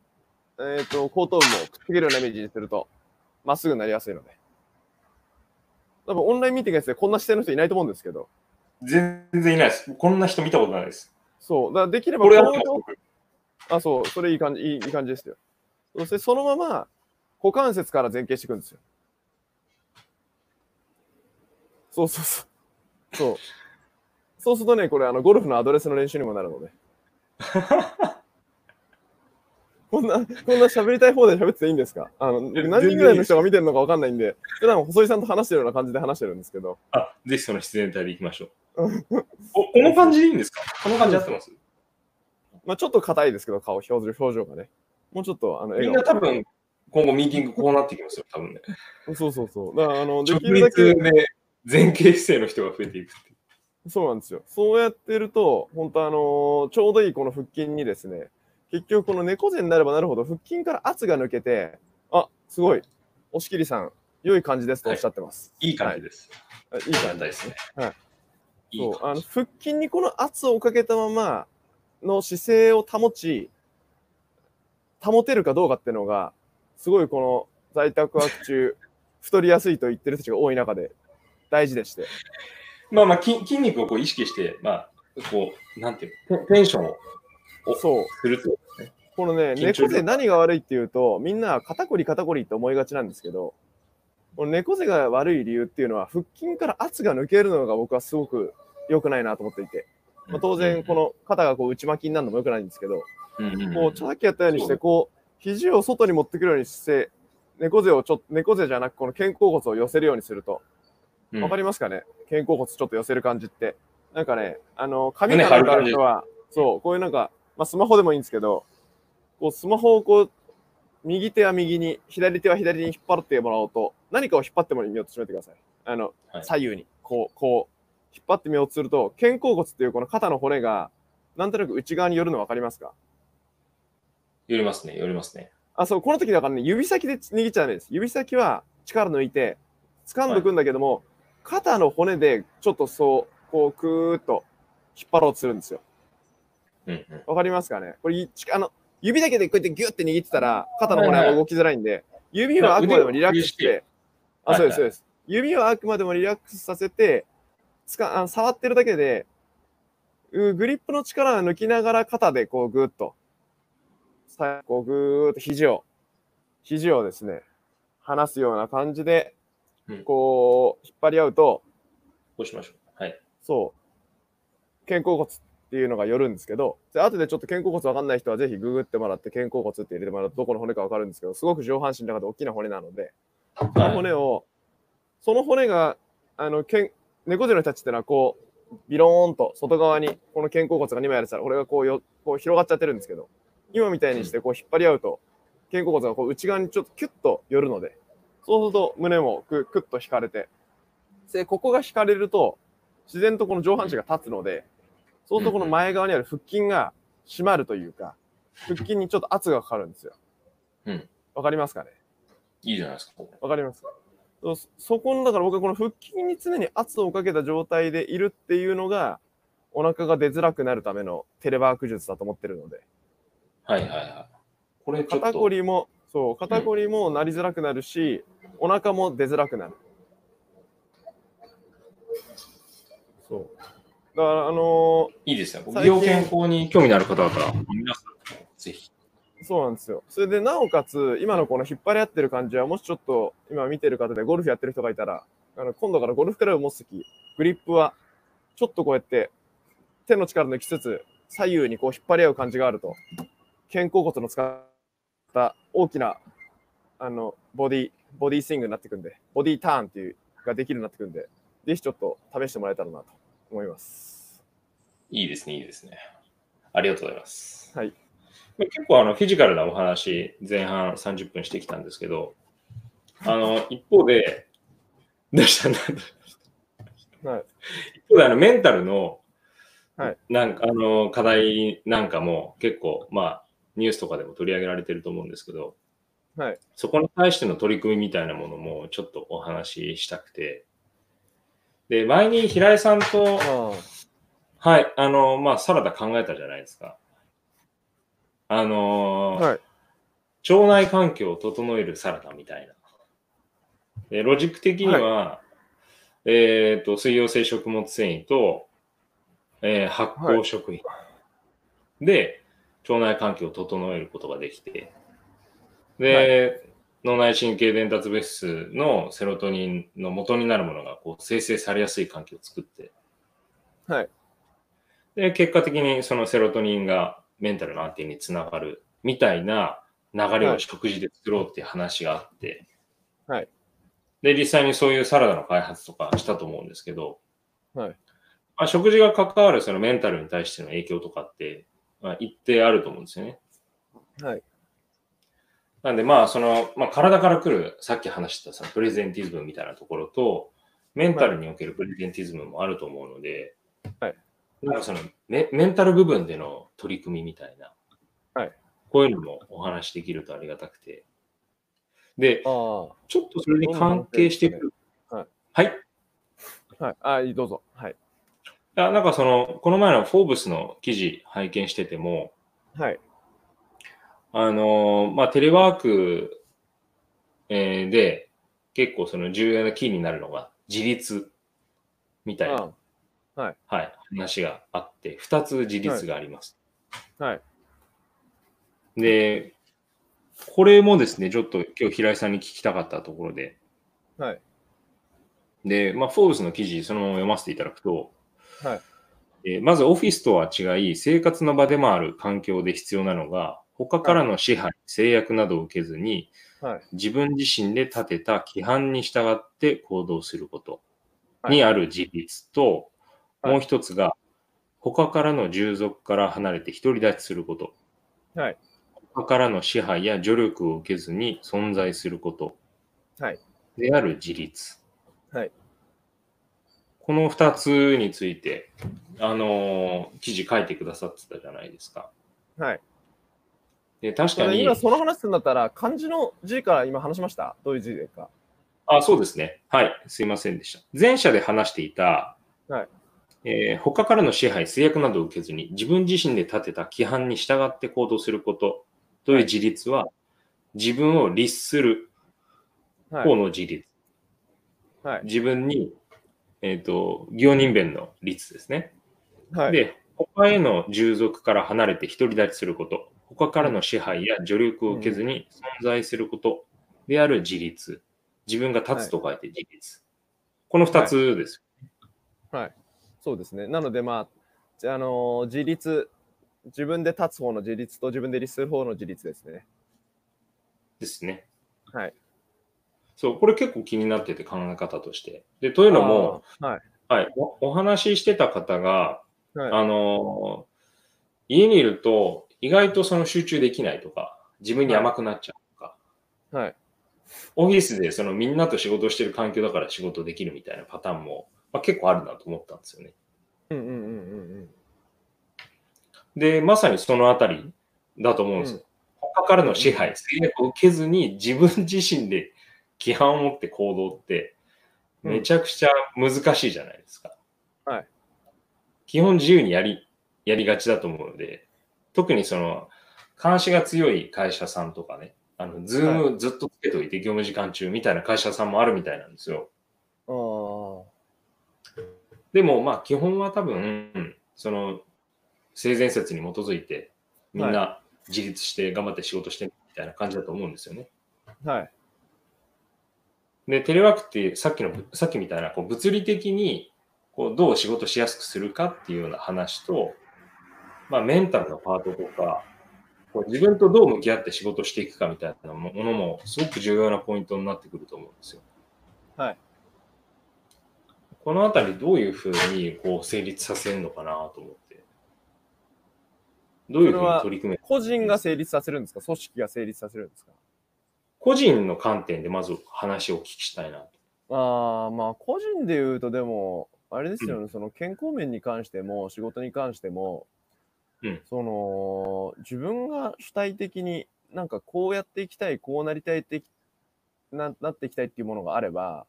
えー、と後頭部もくっつけるようなイメージにするとまっすぐになりやすいので、多分オンライン見てるやつでこんな姿勢の人いないと思うんですけど、全然いないです、こんな人見たことないです。そうだから、できればこれあそうそれいい感じいい感じですよ。そしてそのまま股関節から前傾していくんですよ。そうそうそう。そう。そうするとね、これ、あの、ゴルフのアドレスの練習にもなるので。こんな、こんな喋りたい方で喋ってていいんですか？あの、何人ぐらいの人が見てるのか分かんないんで、普段細井さんと話してるような感じで話してるんですけど。あ、ぜひその自然体でいきましょう。お、この感じでいいんですか？この感じ合ってます？まあちょっと硬いですけど、顔、表情、表情がね。もうちょっと、あの、みんな多分、今後ミーティングこうなってきますよ、多分ね。そうそうそう。だから、あの、できるだけ。前傾姿勢の人が増えていくって。そうなんですよ。そうやってると、本当あのー、ちょうどいいこの腹筋にですね、結局この猫背になればなるほど、腹筋から圧が抜けて、あ、すごい、押切さん、良い感じですとおっしゃってます。はい、いい感じです。はい、いい感じですね。はい。そう、あの腹筋にこの圧をかけたままの姿勢を保ち、保てるかどうかっていうのが、すごいこの在宅ワーク中、太りやすいと言ってる人たちが多い中で大事でして。まあまあ筋、筋肉をこう意識して、まあ、こう、なんていうテンションをすると。このね、猫背何が悪いっていうと、みんな肩こり肩こりって思いがちなんですけど、この猫背が悪い理由っていうのは、腹筋から圧が抜けるのが僕はすごく良くないなと思っていて、まあ、当然この肩がこう内巻きになるのも良くないんですけど、こうさっきやったようにして、こう肘を外に持ってくるようにして、猫背をちょっと猫背じゃなくこの肩甲骨を寄せるようにすると、わかりますかね？肩甲骨ちょっと寄せる感じって、なんかね、あの髪がある人は、そうこういうなんか、まあ、スマホでもいいんですけど。こうスマホをこう右手は右に左手は左に引っ張ってもらおうと何かを引っ張ってもらおうとしてみてください。あの、はい、左右にこうこう引っ張ってみようとすると肩甲骨っていうこの肩の骨がなんとなく内側に寄るの分かりますか？寄りますね、寄りますね。あ、そう、この時だからね、指先で握っちゃダメです。指先は力抜いて掴んでくんだけども、はい、肩の骨でちょっとそうこうクーッと引っ張ろうとするんですよ。うんうん、分かりますかね？これあの指だけでこうやってギュッて握ってたら肩の骨は動きづらいんで、指はあくまでもリラックスして、あ、そうです、そうです。指はあくまでもリラックスさせて、つかあの触ってるだけで、グリップの力を抜きながら肩でこうグーッと、こうグーッと肘を、肘をですね、離すような感じで、こう引っ張り合うと、こうしましょう。はい。そう。肩甲骨。っていうのが寄るんですけど、あとでちょっと肩甲骨わかんない人はぜひググってもらって肩甲骨って入れてもらうとどこの骨かわかるんですけど、すごく上半身の中で大きな骨なので、その骨を、その骨が、あの、猫背の人たちってのはこう、ビローンと外側にこの肩甲骨がにまいあるから、これがこうよ、こう広がっちゃってるんですけど、今みたいにしてこう引っ張り合うと、肩甲骨がこう内側にちょっとキュッと寄るので、そうすると胸もクッと引かれて、で、ここが引かれると、自然とこの上半身が立つので、そうするとこの前側にある腹筋が締まるというか、腹筋にちょっと圧がかかるんですよ。うん。わかりますかね？いいじゃないですか。わかりますか？そこの、だから僕はこの腹筋に常に圧をかけた状態でいるっていうのが、お腹が出づらくなるためのテレワーク術だと思ってるので。はいはいはい。これちょっと肩こりも、そう、肩こりもなりづらくなるし、うん、お腹も出づらくなる。そう。だからあのー、いいですよ。美容健康に興味のある方だから、皆さん、ぜひ。そうなんですよ。それで、なおかつ、今のこの引っ張り合ってる感じは、もしちょっと、今見てる方でゴルフやってる人がいたら、あの今度からゴルフクラブを持つとき、グリップは、ちょっとこうやって、手の力抜きつつ、左右にこう引っ張り合う感じがあると、肩甲骨の使った大きな、あの、ボディ、ボディスイングになってくんで、ボディターンっていう、ができるようになってくんで、ぜひちょっと試してもらえたらなと。思います。いいですね、いいですね。ありがとうございます。はい、結構あのフィジカルなお話、前半さんじゅっぷんしてきたんですけど、あの一方で、どうしたんだろ一方であのメンタルの、はい、なんかあの課題なんかも結構、まあ、ニュースとかでも取り上げられてると思うんですけど、はい、そこに対しての取り組みみたいなものもちょっとお話ししたくて、で前に平井さんと、はい、あの、まあ、サラダ考えたじゃないですか。あの、はい、腸内環境を整えるサラダみたいな。でロジック的には、はい、えっと、水溶性食物繊維と、えー、発酵食品で、腸内環境を整えることができて、で、はい、脳内神経伝達物質のセロトニンの元になるものがこう生成されやすい環境を作って、はい、で結果的にそのセロトニンがメンタルの安定につながるみたいな流れを食事で作ろうっていう話があって、はい、で実際にそういうサラダの開発とかしたと思うんですけど、はい、まあ食事が関わるそのメンタルに対しての影響とかって、まあ、一定あると思うんですよね。はい、なんで、まあ、その、まあ、体から来る、さっき話したさ、プレゼンティズムみたいなところと、メンタルにおけるプレゼンティズムもあると思うので、はい。なんかそのメ、メンタル部分での取り組みみたいな、はい。こういうのもお話できるとありがたくて、で、ちょっとそれに関係してくる。はい。はい。はい、ああ、どうぞ。はい。あ、なんかその、この前のフォーブスの記事拝見してても、はい。あのー、まあ、テレワーク、えー、で、結構その重要なキーになるのが自立みたいな、はいはい、話があって、ふたつ自立があります。はい。はい、で、これもですね、ちょっと今日平井さんに聞きたかったところで、はい。で、まあ、フォーブスの記事、そのまま読ませていただくと、はい、えー、まずオフィスとは違い、生活の場でもある環境で必要なのが、他からの支配、はい、制約などを受けずに、はい、自分自身で立てた規範に従って行動することにある自立と、はい、もう一つが、他からの従属から離れて独り立ちすること、はい、他からの支配や助力を受けずに存在することである自立。はいはい、このふたつについて、あのー、記事書いてくださってたじゃないですか。はい。で、確かに今その話するんだったら、漢字の字から今話しました。どういう字でか。あ、そうですね。はい。すいませんでした。前者で話していた、はい、えー、他からの支配、制約などを受けずに、自分自身で立てた規範に従って行動することという自立は、はい、自分を律する方の自立。はいはい、自分に、えっと、行人弁の律ですね。はい、で、他への従属から離れて独り立ちすること。他からの支配や助力を受けずに存在することである自立。うん、自分が立つと書いて自立。はい、このふたつです、はい。はい。そうですね。なので、まあ、あの、自立、自分で立つ方の自立と自分で律する方の自立ですね。ですね。はい。そう、これ結構気になってて、考え方として。で、というのも、はい、はい、お、お話ししてた方が、はい、あの、家にいると、意外とその集中できないとか、自分に甘くなっちゃうとか、はいはい、オフィスでそのみんなと仕事をしてる環境だから仕事できるみたいなパターンも、まあ、結構あるなと思ったんですよね。うんうんうんうん。で、まさにそのあたりだと思うんですよ。うん、他からの支配、制約を受けずに自分自身で規範を持って行動って、めちゃくちゃ難しいじゃないですか。うん、はい。基本自由にやり、やりがちだと思うので、特にその監視が強い会社さんとかね、あの、ズームずっとつけといて業務時間中みたいな会社さんもあるみたいなんですよ。ああ。でもまあ基本は多分、その性善説に基づいてみんな自立して頑張って仕事してみたいな感じだと思うんですよね。はい。で、テレワークってさっきの、さっきみたいなこう物理的にこうどう仕事しやすくするかっていうような話と、まあ、メンタルのパートとか、自分とどう向き合って仕事していくかみたいなものも、すごく重要なポイントになってくると思うんですよ。はい。このあたり、どういうふうにこう成立させるのかなと思って。どういうふうに取り組める？個人が成立させるんですか？組織が成立させるんですか？個人の観点でまず話をお聞きしたいなと。ああ、まあ、個人で言うと、でも、あれですよね、うん、その健康面に関しても、仕事に関しても、うん、その自分が主体的になんかこうやっていきたい、こうなりたいって な, なっていきたいっていうものがあれば、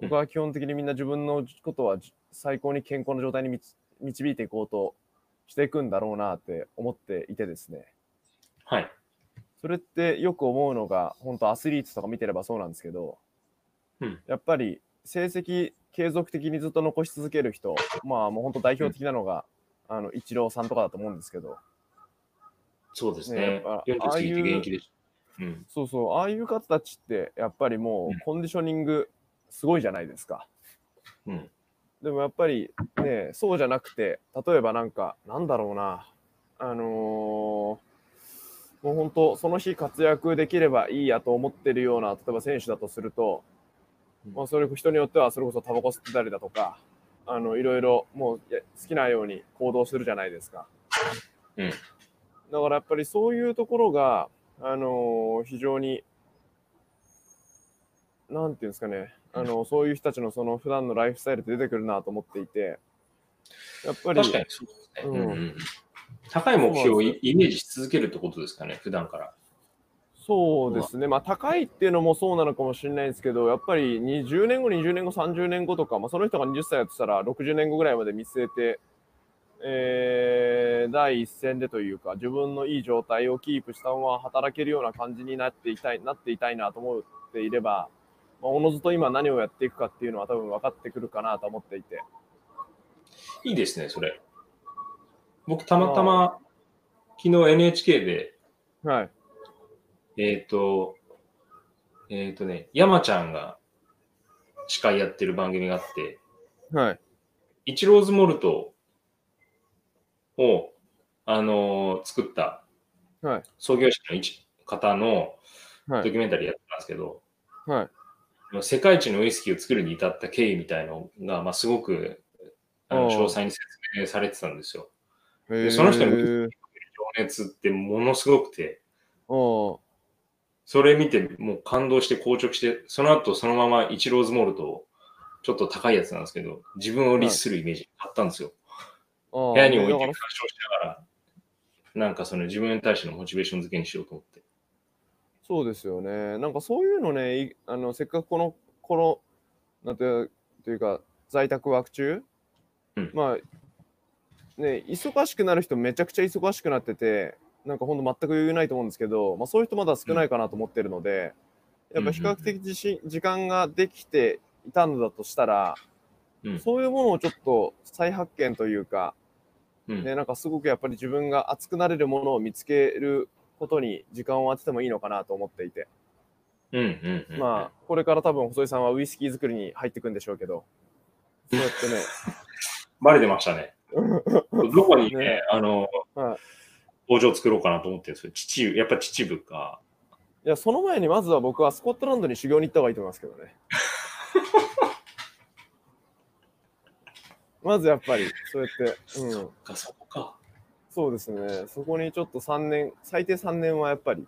僕は基本的にみんな自分のことは最高に健康な状態に導いていこうとしていくんだろうなって思っていてですね。はい。それってよく思うのが、本当アスリートとか見てればそうなんですけど、うん、やっぱり成績継続的にずっと残し続ける人、まあもう本当代表的なのが、うん、あのイチローさんとかだと思うんですけど、そうですね。ああいう、うん、そうそう、ああいう方たちってやっぱりもうコンディショニングすごいじゃないですか。うん、でもやっぱりね、そうじゃなくて、例えばなんかなんだろうな、あのー、もう本当その日活躍できればいいやと思ってるような、例えば選手だとすると、うん、まあそれ人によってはそれこそタバコ吸ってたりだとか。あのいろいろもう好きなように行動するじゃないですか。うん、だからやっぱりそういうところが、あのー、非常になんていうんですかね、あのー、そういう人たちのその普段のライフスタイルって出てくるなと思っていて、やっぱり確かにそうですね。うんうん、高い目標をイメージし続けるってことですかね、普段から。そうですね、まあ、高いっていうのもそうなのかもしれないですけど、やっぱりにじゅうねんご、にじゅうねんご、さんじゅうねんごとか、まあ、その人がはたちやってたら、ろくじゅうねんごぐらいまで見据えて、えー、第一線でというか、自分のいい状態をキープしたまま働けるような感じになっていたいなっていたいなと思っていれば、まあ、おのずと今、何をやっていくかっていうのは、多分分かってくるかなと思っていて。いいですね、それ。僕、たまたま、昨日 エヌエイチケー で、はい。えっと、えっとね、山ちゃんが司会やってる番組があって、はい。イチローズモルトを、あのー、作った、はい。創業者の方のドキュメンタリーやってたんですけど、はい。はい、世界一のウイスキーを作るに至った経緯みたいのが、まあ、すごくあの詳細に説明されてたんですよ。でその人の情熱ってものすごくて、おそれ見てもう感動して硬直して、その後そのままイチローズモルトをちょっと高いやつなんですけど自分を律するイメージ買ったんですよ。部屋に置いて鑑賞しながらなんかその自分に対してのモチベーションづけにしようと思って。そうですよね。なんかそういうのね、あのせっかくこのこのなんていうか在宅ワーク中、うん、まあね忙しくなる人めちゃくちゃ忙しくなってて、なんかほんと全く余裕ないと思うんですけど、まあ、そういう人まだ少ないかなと思ってるので、やっぱ比較的自信、時間ができていたのだとしたら、うん、そういうものをちょっと再発見というか、うんね、なんかすごくやっぱり自分が熱くなれるものを見つけることに時間を当ててもいいのかなと思っていて、まあこれから多分細井さんはウイスキー作りに入っていくんでしょうけど、そうやってねバレてましたねどこにね、ねあの、はい工場作ろうかなと思ってるんですよ。秩父、やっぱ秩父か。いや、その前にまずは僕はスコットランドに修行に行った方がいいと思いますけどね。まずやっぱり、そうやって。うん、そっか、そこか。そうですね。そこにちょっとさんねん、最低さんねんはやっぱり。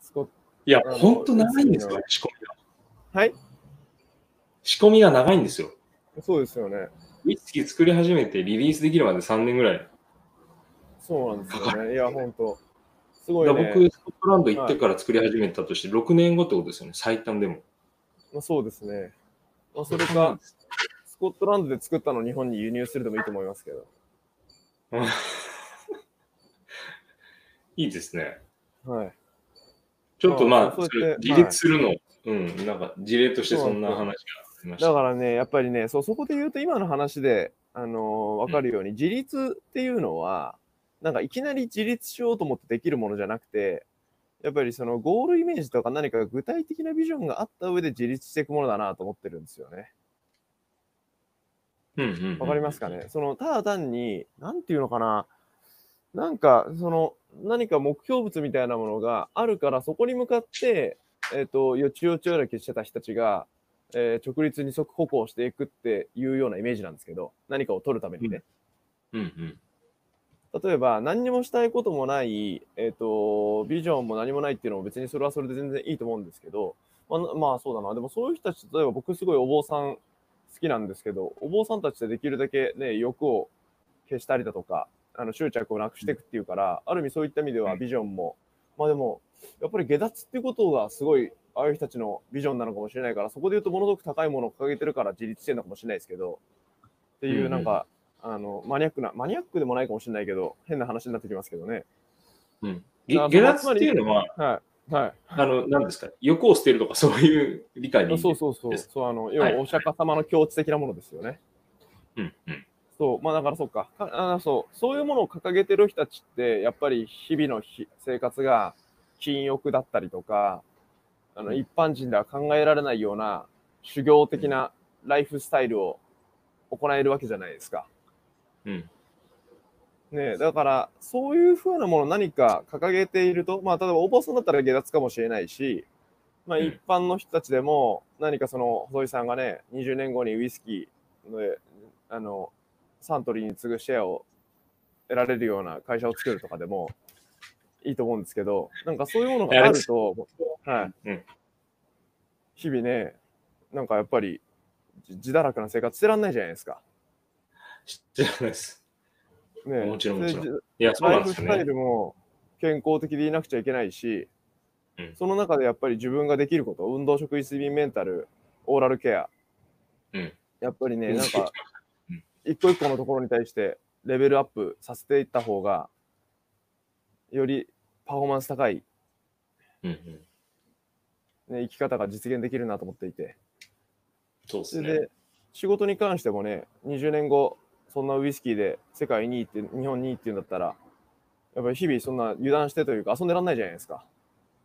スコいや、ほんと長いんですよね、仕込みが。はい仕込みが長いんですよ。そうですよね。ウイスキー作り始めてリリースできるまでさんねんぐらい。そうなんですよね。いや、本当すごいね。僕、スコットランド行ってから作り始めたとして、はい、ろくねんごってことですよね、最短でも。まあそうですね。まあ、それか、スコットランドで作ったのを日本に輸入するでもいいと思いますけど。いいですね。はい。ちょっとまあ、ああそれ自立するの、はい、うん、なんか事例としてそんな話がありました。だからね、やっぱりね、そうそこで言うと、今の話で、あのー、分かるように、うん、自立っていうのは、なんかいきなり自立しようと思ってできるものじゃなくて、やっぱりそのゴールイメージとか何か具体的なビジョンがあった上で自立していくものだなと思ってるんですよね。わかりますかね。そのただ単に何ていうのかな、なんかその何か目標物みたいなものがあるからそこに向かって、えー、とよちよちよらきしてた人たちが、えー、直立に即歩行していくっていうようなイメージなんですけど、何かを取るためにね。うん、うんうん例えば何にもしたいこともない、えーと、ビジョンも何もないっていうのも別にそれはそれで全然いいと思うんですけど、まあ、まあそうだな、でもそういう人たち、例えば僕すごいお坊さん好きなんですけど、お坊さんたちでできるだけ、ね、欲を消したりだとか、あの執着をなくしていくっていうから、ある意味そういった意味ではビジョンも、まあでもやっぱり下脱っていうことがすごい、ああいう人たちのビジョンなのかもしれないから、そこで言うとものすごく高いものを掲げてるから自立してるのかもしれないですけど、っていうなんか、うんあのマニアックなマニアックでもないかもしれないけど変な話になってきますけどね。うん。下脱っていうのは、はいはい、あの何ですか、欲を捨てるとかそういう理解に。そうそうそうそうあの要はお釈迦様の境地的なものですよね。うんうん。そうまあだからそうかあそうそういうものを掲げてる人たちってやっぱり日々のひ生活が禁欲だったりとかあの、うん、一般人では考えられないような修行的なライフスタイルを行えるわけじゃないですか。うんね、だからそういうふうなものを何か掲げていると、まあ、例えばお坊さんだったら下脱かもしれないし、まあ、一般の人たちでも何かその細井さんがねにじゅうねんごにウイスキーのあのサントリーに次ぐシェアを得られるような会社を作るとかでもいいと思うんですけど、なんかそういうものがあると、はいうん、日々ねなんかやっぱり自堕落な生活してらんないじゃないですか。知らないです。ねえ、もちろんもちろん。いや、そうなんですよね。ライフスタイルも健康的でいなくちゃいけないし、うん、その中でやっぱり自分ができること、運動、食事、睡眠、メンタル、オーラルケア、うん、やっぱりね、なんか一個一個のところに対してレベルアップさせていった方がよりパフォーマンス高い、うんうんね、生き方が実現できるなと思っていて、そうですね。で、仕事に関してもね、にじゅうねんごそんなウイスキーで世界にいって日本にいっていうんだったら、やっぱり日々そんな油断してというか遊んでらんないじゃないですか。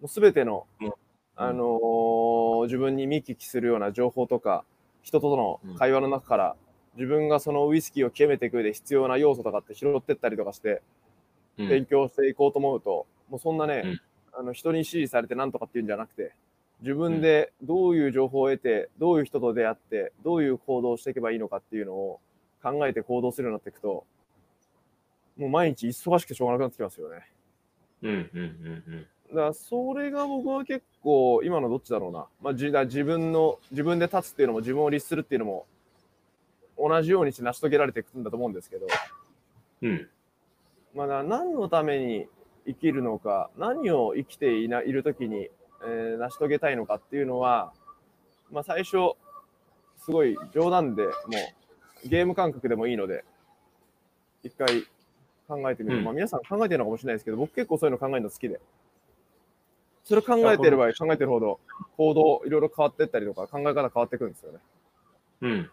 もう全ての、うん、あのー、自分に見聞きするような情報とか人との会話の中から、うん、自分がそのウイスキーを極めていく上で必要な要素とかって拾ってったりとかして勉強していこうと思うと、うん、もうそんなね、うん、あの人に指示されてなんとかっていうんじゃなくて、自分でどういう情報を得て、どういう人と出会って、どういう行動をしていけばいいのかっていうのを考えて行動するようになっていくと、もう毎日忙しくてしょうがなくなってきますよね。うんうんうんうん。だからそれが僕は結構今のどっちだろうな、まあ、じ自分の自分で立つっていうのも自分を律するっていうのも同じようにして成し遂げられていくんだと思うんですけど、うん、まあ何のために生きるのか、何を生きていないる時に、えー、成し遂げたいのかっていうのは、まあ、最初すごい冗談でもうゲーム感覚でもいいので一回考えてみる、うん、まあ、皆さん考えてるのかもしれないですけど、僕結構そういうの考えるの好きで、それ考えてる場合、考えてるほど行動いろいろ変わっていったりとか考え方変わってくるんですよね。うん。い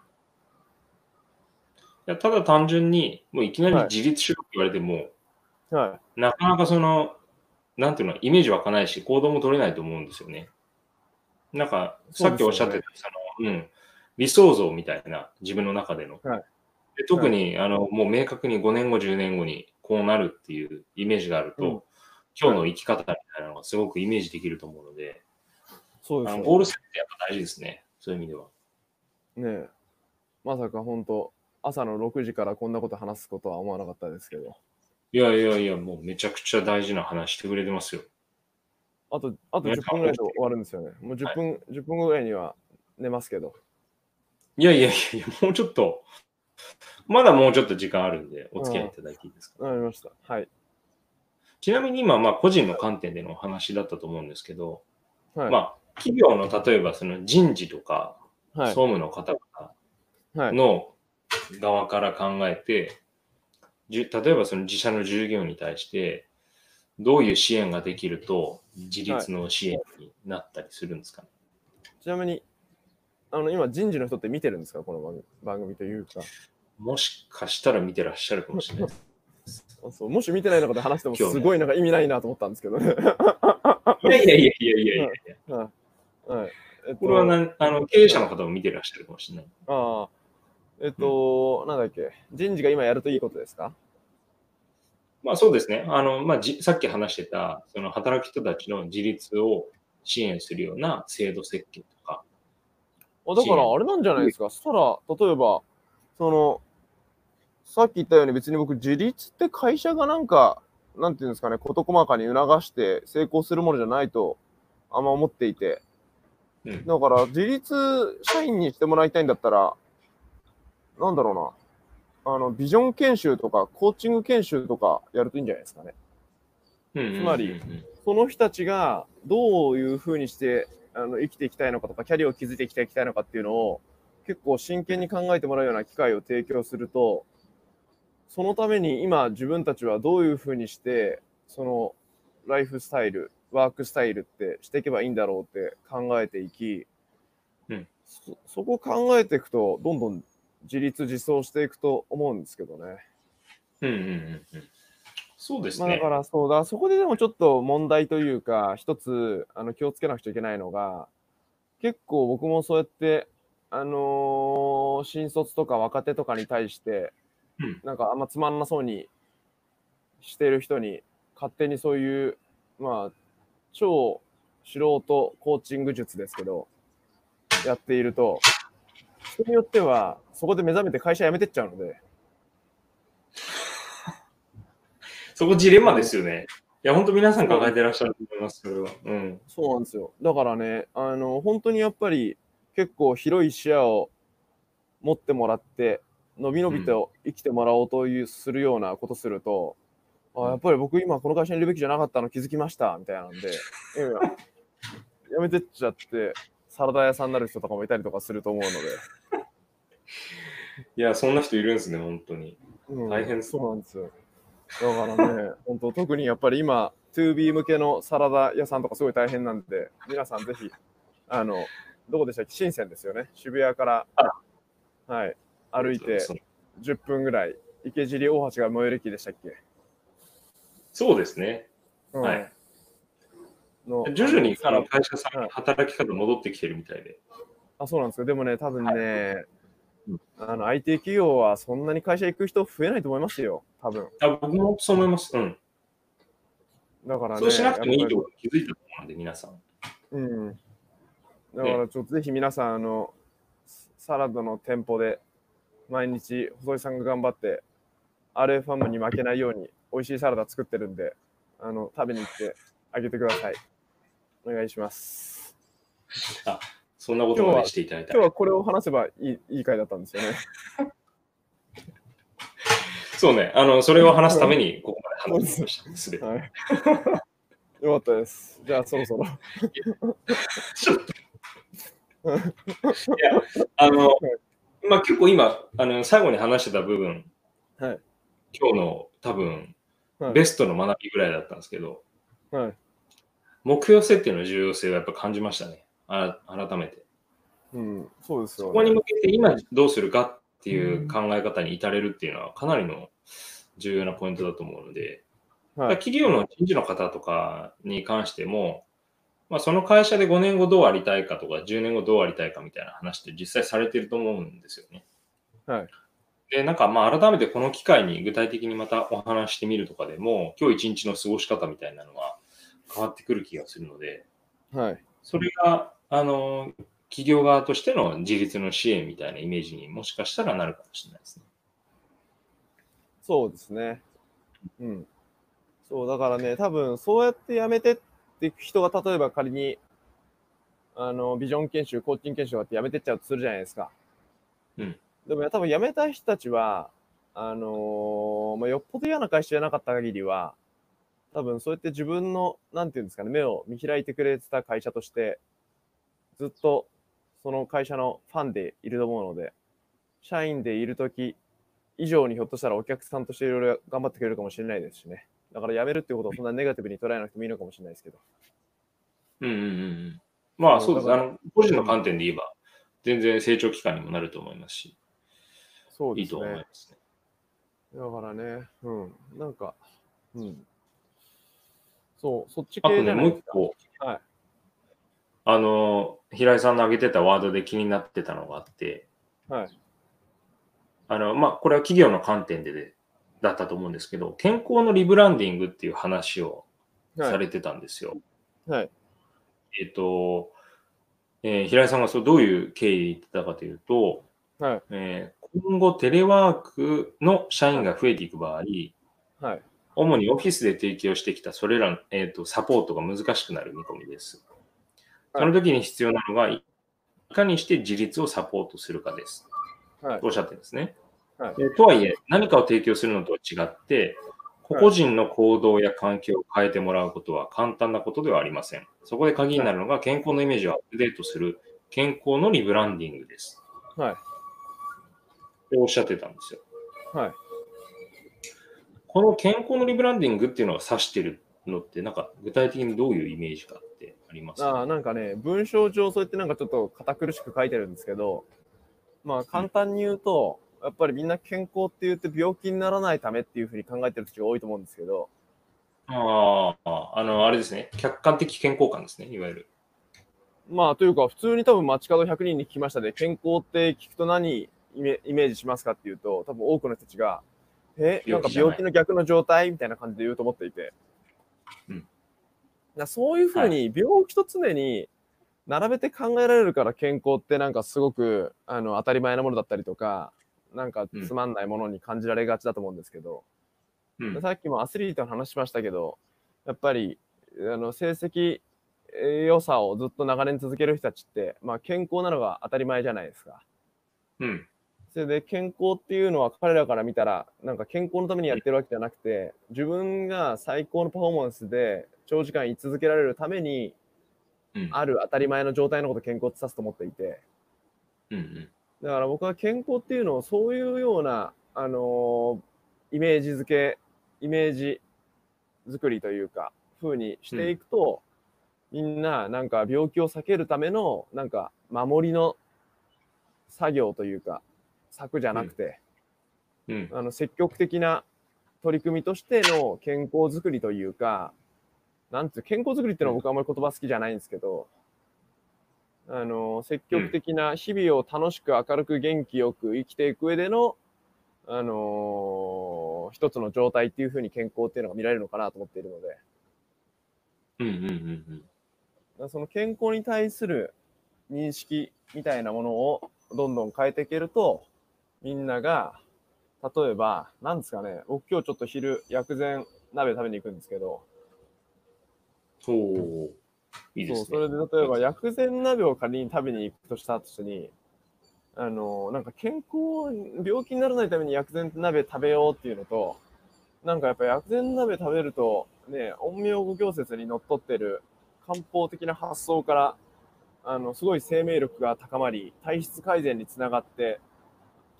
や、ただ単純にもういきなり自立しろって言われても、はい、なかなかそのなんていうのイメージ湧かないし行動も取れないと思うんですよね。なんかさっきおっしゃってた、その、うん、理想像みたいな自分の中での、はい、で特に、はい、あのもう明確にごねんごじゅうねんごにこうなるっていうイメージがあると。うん、今日の生き方みたいなのがすごくイメージできると思うので、そうですね、あのゴール設定ってやっぱ大事ですね、そういう意味では。ねえ、まさか本当、朝のろくじからこんなこと話すことは思わなかったですけど。いやいやいや、もうめちゃくちゃ大事な話してくれてますよ。あと、あとじゅっぷんぐらいで終わるんですよね。もうじゅっぷん、はい、じゅっぷんぐらいには寝ますけど。いやいやいや、もうちょっと、まだもうちょっと時間あるんで、お付き合いいただいていいですか。わかりました。はい。ちなみに今、まあ、個人の観点でのお話だったと思うんですけど、はい、まあ、企業の例えばその人事とか、はい、総務の方々の側から考えて、はい、じ例えばその自社の従業員に対して、どういう支援ができると、自立の支援になったりするんですかね。はい、ちなみに、あの今、人事の人って見てるんですか、この番組、番組というか。もしかしたら見てらっしゃるかもしれないです。そうもし見てない中で話してもすごいなんか意味ないなと思ったんですけどね。いやいやいやいやいやいや、はいはいはい、えっと、これはなあの経営者の方も見てらっしゃるかもしれない。ああ、えっと、うん、なんだっけ、人事が今やるといいことですか。まあそうですね。あの、まあ、じさっき話してたその働く人たちの自立を支援するような制度設計とか。あ、だからあれなんじゃないですか。そしたら例えばそのさっき言ったように別に僕自立って会社がなんかなんていうんですかね、事細かに促して成功するものじゃないとあんま思っていて、うん、だから自立社員にしてもらいたいんだったらなんだろうな、あのビジョン研修とかコーチング研修とかやるといいんじゃないですかね、うんうんうんうん、つまりその人たちがどういうふうにしてあの生きていきたいのかとかキャリアを築いていきたいのかっていうのを結構真剣に考えてもらうような機会を提供すると、そのために今自分たちはどういうふうにしてそのライフスタイル、ワークスタイルってしていけばいいんだろうって考えていき、うん、そ, そこを考えていくとどんどん自立自走していくと思うんですけどね。うんうんうんうん。そうですね。まあ、だからそうだ、そこででもちょっと問題というか一つあの気をつけなくちゃいけないのが、結構僕もそうやってあのー、新卒とか若手とかに対して。なんかあんまつまんなそうにしてる人に勝手にそういうまあ超素人コーチング術ですけどやっていると、人によってはそこで目覚めて会社辞めてっちゃうのでそこジレンマですよね。いや本当皆さん考えてらっしゃると思います、それは。うん、そうなんですよ。だからね、あの本当にやっぱり結構広い視野を持ってもらって伸び伸びと生きてもらおうというするようなことすると、うん、あやっぱり僕今この会社にいるべきじゃなかったの気づきましたみたいなんで、いやいややめてっちゃってサラダ屋さんになる人とかもいたりとかすると思うのでいや、そんな人いるんですね、本当に、うん、大変そうなんですよ。だからね本当特にやっぱり今 ツービー 向けのサラダ屋さんとかすごい大変なんで、皆さんぜひあのどこでしたっけ、深センですよね、渋谷から、はい、歩いてじゅっぷんぐらい、池尻大橋が最寄り駅でしたっけ。そうですね、うん、はい、の徐々に会社さんの働き方戻ってきてるみたいで、あ、そうなんですか。でもね、多分ね、はい、あの アイティー 企業はそんなに会社行く人増えないと思いますよ、多分。あ、僕もそう思います。うん。だからね、そうしなくてもいいと気づいたと思うんで、皆さん。うん。だからちょっとぜひ皆さん、あのサラダの店舗で毎日細井さんが頑張って、アールエフエム に負けないように美味しいサラダ作ってるんで、あの食べに行ってあげてください。お願いします。あ、そんなことをしていただいた。今日はこれを話せばいい、いい回だったんですよね。そうね、あの、それを話すためにここまで話しました。すべて。はい、よかったです。じゃあ、そろそろ。ちょっと。いや、あの、まあ、結構今あの、最後に話してた部分、はい、今日の多分、はい、ベストの学びぐらいだったんですけど、はい、目標設定の重要性はやっぱ感じましたね。あら改めて、うん、そうですよね。そこに向けて今どうするかっていう考え方に至れるっていうのはかなりの重要なポイントだと思うので、はい、企業の人事の方とかに関しても、まあ、その会社でごねんごどうありたいかとかじゅうねんごどうありたいかみたいな話って実際されてると思うんですよね。はい、でなんかまあ改めてこの機会に具体的にまたお話してみるとかでも今日一日の過ごし方みたいなのは変わってくる気がするので、はい、それがあの企業側としての自立の支援みたいなイメージにもしかしたらなるかもしれないですね。そうですね。うん。そうだからね、多分そうやってやめてって人が例えば仮にあのビジョン研修、コーチング研修があってやめてっちゃうとするじゃないですか。うん。でも多分やめた人たちはあのまあ、よっぽど嫌な会社じゃなかった限りは、多分そうやって自分のなんていうんですかね、目を見開いてくれてた会社として。ずっとその会社のファンでいると思うので、社員でいるとき以上にひょっとしたらお客さんとしていろいろ頑張ってくれるかもしれないですしね。だから辞めるっていうことをそんなにネガティブに捉えなくてもいいのかもしれないですけど。うんうんうん。まあそうです。あの個人の観点で言えば、全然成長期間にもなると思いますし、そうですね、いいと思いますね。だからね、うん、なんか、うん。そう、そっち系じゃないですか。あとね、もう一個。はい。あの平井さんの挙げてたワードで気になってたのがあって、はい、あのまあ、これは企業の観点ででだったと思うんですけど、健康のリブランディングっていう話をされてたんですよ。はいはい、えーとえー、平井さんがそうどういう経緯で言ってたかというと、はい、えー、今後テレワークの社員が増えていく場合、はい、主にオフィスで提供してきたそれらの、えーと、サポートが難しくなる見込みです。その時に必要なのが、いかにして自立をサポートするかです。はい、とおっしゃってるんですね、はい。とはいえ、何かを提供するのとは違って、個々人の行動や環境を変えてもらうことは簡単なことではありません。そこで鍵になるのが、健康のイメージをアップデートする、健康のリブランディングです。はい。とおっしゃってたんですよ。はい。この健康のリブランディングっていうのが指してるのって、なんか具体的にどういうイメージか。ありますね。あ、なんかね、文章上そうやってなんかちょっと堅苦しく書いてるんですけど、まあ簡単に言うと、うん、やっぱりみんな健康って言って病気にならないためっていうふうに考えてる人が多いと思うんですけど、ああ、あのあれですね、客観的健康観ですね、いわゆる。まあというか普通に多分街角ひゃくにんに聞きましたで、ね、健康って聞くと何イメージしますかっていうと、多分多くの人たちがえなんか病気の逆の状態みたいな感じで言うと思っていて。うん、そういうふうに病気と常に並べて考えられるから、健康ってなんかすごくあの当たり前なものだったりとか、なんかつまんないものに感じられがちだと思うんですけど、うん、さっきもアスリートの話しましたけど、やっぱりあの成績良さをずっと長年続ける人たちって、まあ、健康なのが当たり前じゃないですか、うん、それで健康っていうのは彼らから見たらなんか健康のためにやってるわけじゃなくて、自分が最高のパフォーマンスで長時間居続けられるためにうん、ある当たり前の状態のことを健康って指すと思っていて、うんうん、だから僕は健康っていうのをそういうような、あのー、イメージづけイメージ作りというか風にしていくと、うん、みんななんか病気を避けるためのなんか守りの作業というか策じゃなくて、うんうん、あの積極的な取り組みとしての健康づくりというか、なんて健康づくりっていうのは僕はあんまり言葉好きじゃないんですけど、あの積極的な日々を楽しく明るく元気よく生きていく上での、あのー、一つの状態っていう風に健康っていうのが見られるのかなと思っているので、うんうんうんうん、その健康に対する認識みたいなものをどんどん変えていけると、みんなが例えばなんですかね、僕今日ちょっと昼薬膳鍋食べに行くんですけど、そういいですね。そう、それで例えば薬膳鍋を仮に食べに行くとしたときに、あのなんか健康病気にならないために薬膳鍋食べようっていうのと、なんかやっぱ薬膳鍋食べるとね、陰陽五行説にのっとってる漢方的な発想から、あのすごい生命力が高まり体質改善につながって、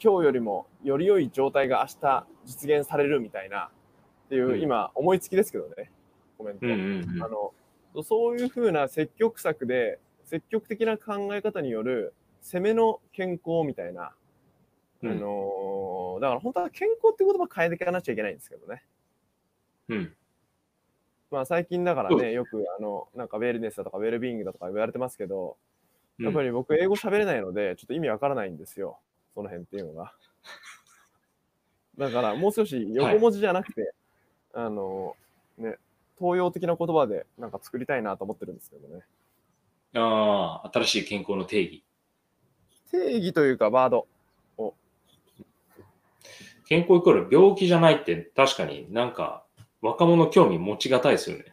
今日よりもより良い状態が明日実現されるみたいなっていう、うん、今思いつきですけどね、コメント、うんうんうん、あのそういう風な積極策で積極的な考え方による攻めの健康みたいな、あのーうん、だから本当は健康って言葉変えていかなきゃいけないんですけどね、うん、まあ最近だからね、よくあのなんかウェルネスだとかウェルビーイングだとか言われてますけど、やっぱり僕英語喋れないのでちょっと意味わからないんですよ、その辺っていうのが。だからもう少し横文字じゃなくて、はい、あのね、東洋的な言葉でなんか作りたいなと思ってるんですけどね。ああ、新しい健康の定義。定義というかワードを。健康イコール病気じゃないって確かになんか若者興味持ちがたいですよね。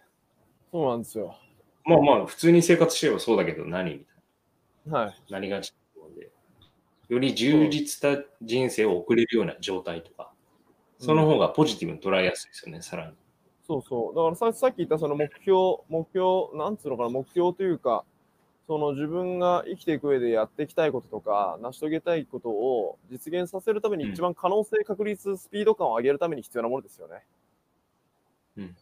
そうなんですよ。まあまあ普通に生活してればそうだけど何みたいな。はい。何がち。より充実した人生を送れるような状態とか、その方がポジティブに捉えやすいですよね、うん、さらに。そうそう。だから さ, さっき言ったその目標、目標、なんつうのかな、目標というか、その自分が生きていく上でやっていきたいこととか、成し遂げたいことを実現させるために一番可能性、確率、スピード感を上げるために必要なものですよね。うん。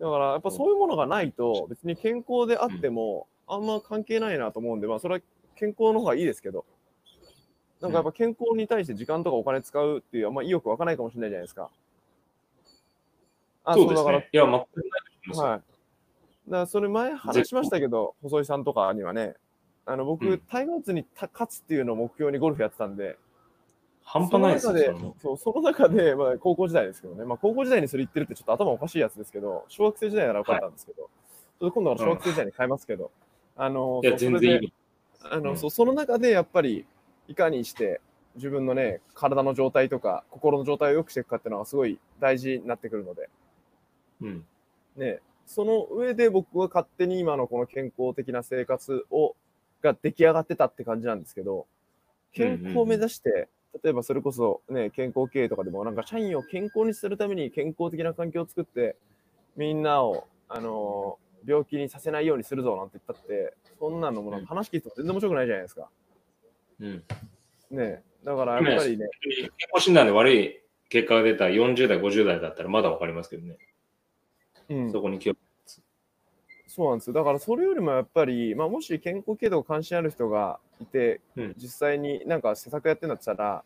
だからやっぱそういうものがないと、別に健康であっても、あんま関係ないなと思うんで、まあそれは健康の方がいいですけど、なんかやっぱ健康に対して時間とかお金使うっていうあんま意欲わかないかもしれないじゃないですか。あ、そうですね。だからいや全くないと思います。はい。だからそれ前話しましたけど、細井さんとかにはね、あの僕、うん、タイガースに勝つっていうのを目標にゴルフやってたんで、半端ないですね。そう、その中で、まあ、高校時代ですけどね、まあ高校時代にそれ言ってるってちょっと頭おかしいやつですけど、小学生時代なら分かったんですけど、はい、ちょっと今度は小学生時代に変えますけど、うん、あのいや全然いい。あの、うん、そ, その中でやっぱりいかにして自分のね、体の状態とか心の状態を良くしていくかっていうのはすごい大事になってくるので、うんね、その上で僕は勝手に今のこの健康的な生活をが出来上がってたって感じなんですけど、健康を目指して、うんうんうん、例えばそれこそ、ね、健康経営とかでもなんか社員を健康にするために健康的な環境を作ってみんなを、あのー病気にさせないようにするぞなんて言ったって、そんなのもなんか話聞いても全然面白くないじゃないですか。うん。ねえ、だからやっぱりね。健康診断で悪い結果が出たよんじゅう代、ごじゅう代だったらまだわかりますけどね。うん。そこに気をつけます。そうなんですよ。だからそれよりもやっぱり、まあ、もし健康経営とか関心ある人がいて、うん、実際になんか施策やってんだったら、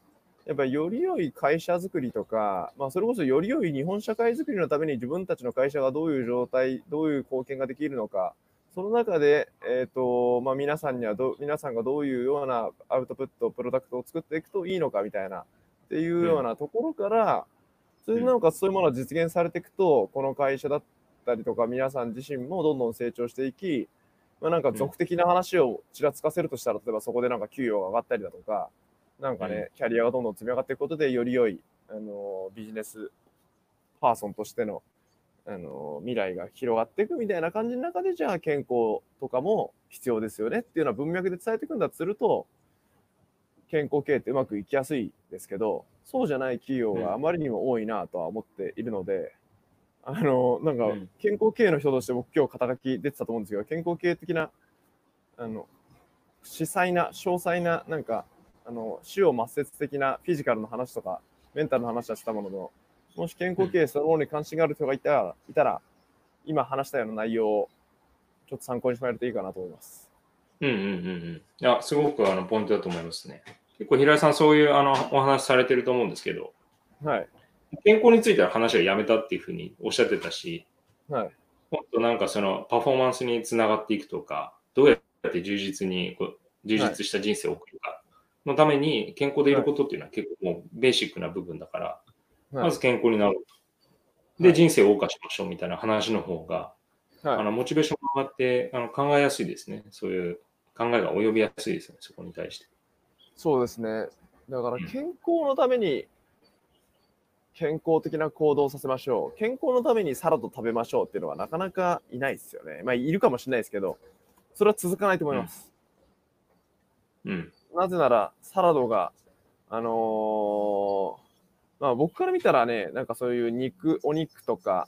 やっぱりより良い会社づくりとか、まあ、それこそより良い日本社会づくりのために自分たちの会社がどういう状態、どういう貢献ができるのか、その中で、えーとまあ、皆さんにはど、皆さんがどういうようなアウトプット、プロダクトを作っていくといいのかみたいなっていうようなところから、うん、それなんかそういうものが実現されていくと、この会社だったりとか皆さん自身もどんどん成長していき、まあ、なんか俗的な話をちらつかせるとしたら、例えばそこでなんか給与が上がったりだとか、なんかね、うん、キャリアがどんどん積み上がっていくことで、より良い、あのー、ビジネスパーソンとしての、あのー、未来が広がっていくみたいな感じの中で、じゃあ健康とかも必要ですよねっていうのは文脈で伝えていくんだとすると、健康経営ってうまくいきやすいですけど、そうじゃない企業があまりにも多いなとは思っているので、あのなんか健康系の人として僕今日肩書き出てたと思うんですけど、健康系的なあの詳細な詳細ななんかあの腫瘍抹殺的なフィジカルの話とかメンタルの話はしたものの、もし健康系そのものに関心がある人がいたら、いたら今話したような内容をちょっと参考にしてもらえるといいかなと思います。うんうんうんうん。いや、すごくあのポイントだと思いますね。結構平井さんそういうあのお話されてると思うんですけど、はい、健康については話はやめたっていうふうにおっしゃってたし、はい、もっとなんかそのパフォーマンスにつながっていくとか、どうやって充実にこう充実した人生を送るかのために健康でいることっていうのは結構もうベーシックな部分だから、はい、まず健康になろうと、はい、で人生を謳歌しましょうみたいな話の方が、はい、あのモチベーションが上がってあの考えやすいですね。そういう考えが及びやすいですね、そこに対して。そうですね。だから健康のために健康的な行動をさせましょう、健康のためにサラダ食べましょうっていうのはなかなかいないですよね。まあいるかもしれないですけど、それは続かないと思います。うん。うん、なぜならサラダがあのー、まあ僕から見たらね、なんかそういう肉お肉とか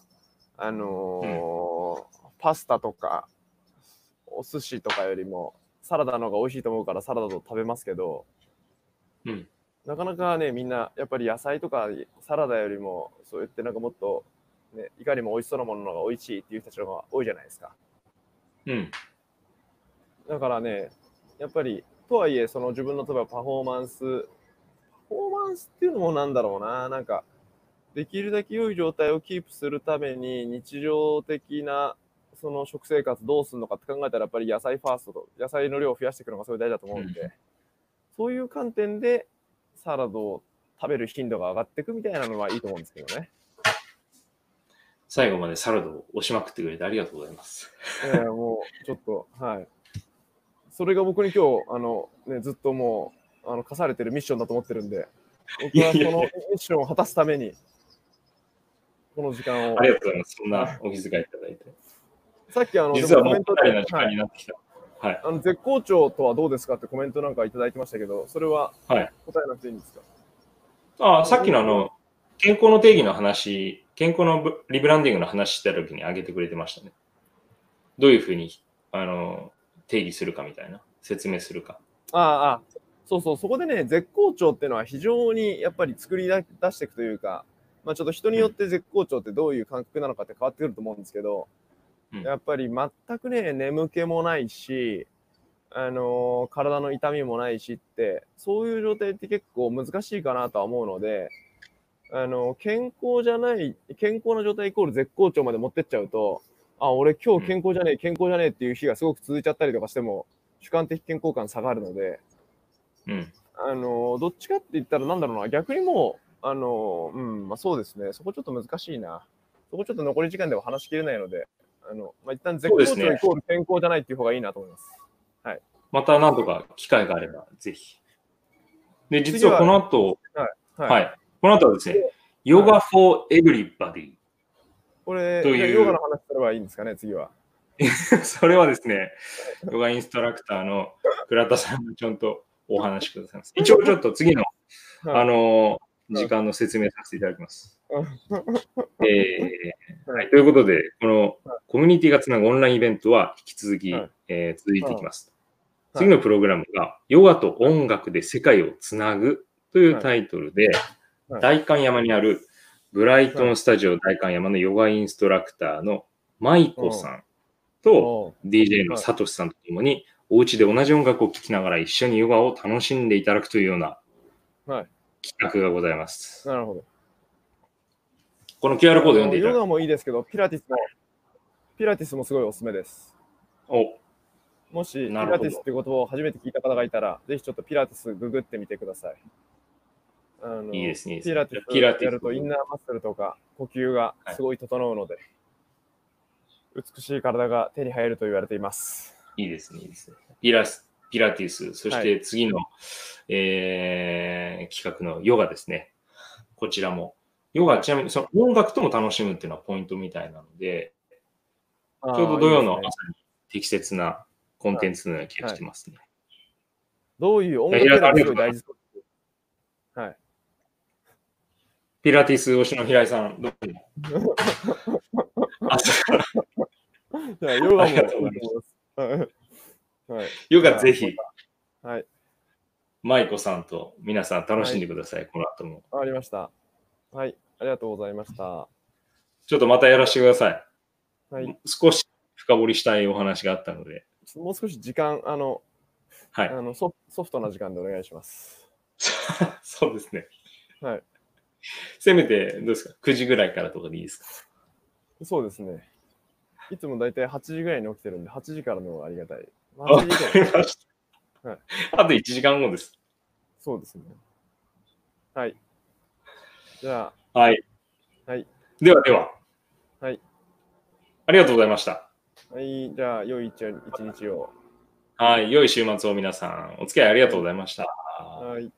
あのーうん、パスタとかお寿司とかよりもサラダの方が美味しいと思うからサラダと食べますけど、うん、なかなかねみんなやっぱり野菜とかサラダよりもそうやってなんかもっと、ね、いかにも美味しそうなものの方が美味しいっていう人たちの方が多いじゃないですか。うん、だからねやっぱりとはいえその自分の例えばパフォーマンスパフォーマンスっていうのもなんだろうな、なんかできるだけ良い状態をキープするために日常的なその食生活どうするのかって考えたらやっぱり野菜ファーストと野菜の量を増やしていくのがすごい大事だと思うんで、うん、そういう観点でサラダを食べる頻度が上がっていくみたいなのはいいと思うんですけどね。最後までサラダを押しまくってくれてありがとうございます。えー、もうちょっとはい。それが僕に今日あの、ね、ずっともうあの課されてるミッションだと思ってるんで、僕はこのミッションを果たすために。この時間をありがとうございます。そんなお気遣いいただいて。さっきあの実はもうかなりの時間になってきた。はい。あの絶好調とはどうですかってコメントなんかいただいてましたけど、それは答えなくていいんですか。はい、ああ、さっきのあの健康の定義の話、健康のリブランディングの話した時に挙げてくれてましたね。どういうふうにあの定義するかみたいな説明するか。ああ、ああ、そうそう、そこでね絶好調っていうのは非常にやっぱり作り出していくというか。まあ、ちょっと人によって絶好調ってどういう感覚なのかって変わってくると思うんですけど、やっぱり全くね眠気もないし、あのー、体の痛みもないしってそういう状態って結構難しいかなとは思うので、あのー、健康じゃない健康な状態イコール絶好調まで持ってっちゃうと、あ俺今日健康じゃねえ健康じゃねえっていう日がすごく続いちゃったりとかしても主観的健康感下がるので、うん、あのー、どっちかって言ったらなんだろうな、逆にもうあのうんまあ、そうですね、そこちょっと難しいな、そこちょっと残り時間では話しきれないので、あの、まあ、一旦絶好調イコール健康じゃないっていう方がいいなと思います。はい、また何とか機会があれば、ぜひ。で、実はこの後、はいはいはい、この後はですね、ヨガ for everybody。これ、ヨガの話すればいいんですかね、次は。それはですね、ヨガインストラクターの倉田さんがちゃんとお話しくださいます。一応ちょっと次の、あの、はい時間の説明させていただきます。えーはい、ということで、このコミュニティがつなぐオンラインイベントは引き続き、はいえー、続いていきます。はい、次のプログラムがヨガと音楽で世界をつなぐというタイトルで、はい、代官山にあるブライトンスタジオ代官山のヨガインストラクターの舞子さんと ディージェー のサトシさんとともにお家で同じ音楽を聴きながら一緒にヨガを楽しんでいただくというような、はい企画がございます。なるほど。この キューアール コード読んでいただく。ヨガもいいですけど、ピラティスも、ピラティスもすごいおすすめです。お。もし、ピラティスっていう言葉を初めて聞いた方がいたら、ぜひちょっとピラティスググってみてください。あのいいですね。ピラティスやるとインナーマッスルとか呼吸がすごい整うので、はい、美しい体が手に入ると言われています。いいですね。いいですね。ピラス。ピラティス、そして次の、はいえー、企画のヨガですね。こちらも。ヨガ、ちなみにその音楽とも楽しむっていうのはポイントみたいなので、ちょうど土曜の朝に適切なコンテンツのような気がしてますね。はいはい、どういう音楽がすごい大事ですか。はい。ピラティス推しの平井さん、どうも。ヨガもありがとうございます。ヨガぜひ、はい、舞子さんと皆さん楽しんでください、はい、この後も。わかりました。はい、ありがとうございました。ちょっとまたやらせてください。はい、少し深掘りしたいお話があったので。もう少し時間、あの、はい、あの ソ, ソフトな時間でお願いします。そうですね。はい。せめて、どうですか ?くじぐらいからとかでいいですか？そうですね。いつもだいたいはちじぐらいに起きてるんで、はちじからの方がありがたい。はちじぐらい。はい、あといちじかんごです。そうですね。はい。じゃあ。はい。はい、ではでは。はい。ありがとうございました。はい。じゃあ、良い一日を。はい。良い週末を皆さん、お付き合いありがとうございました。はい。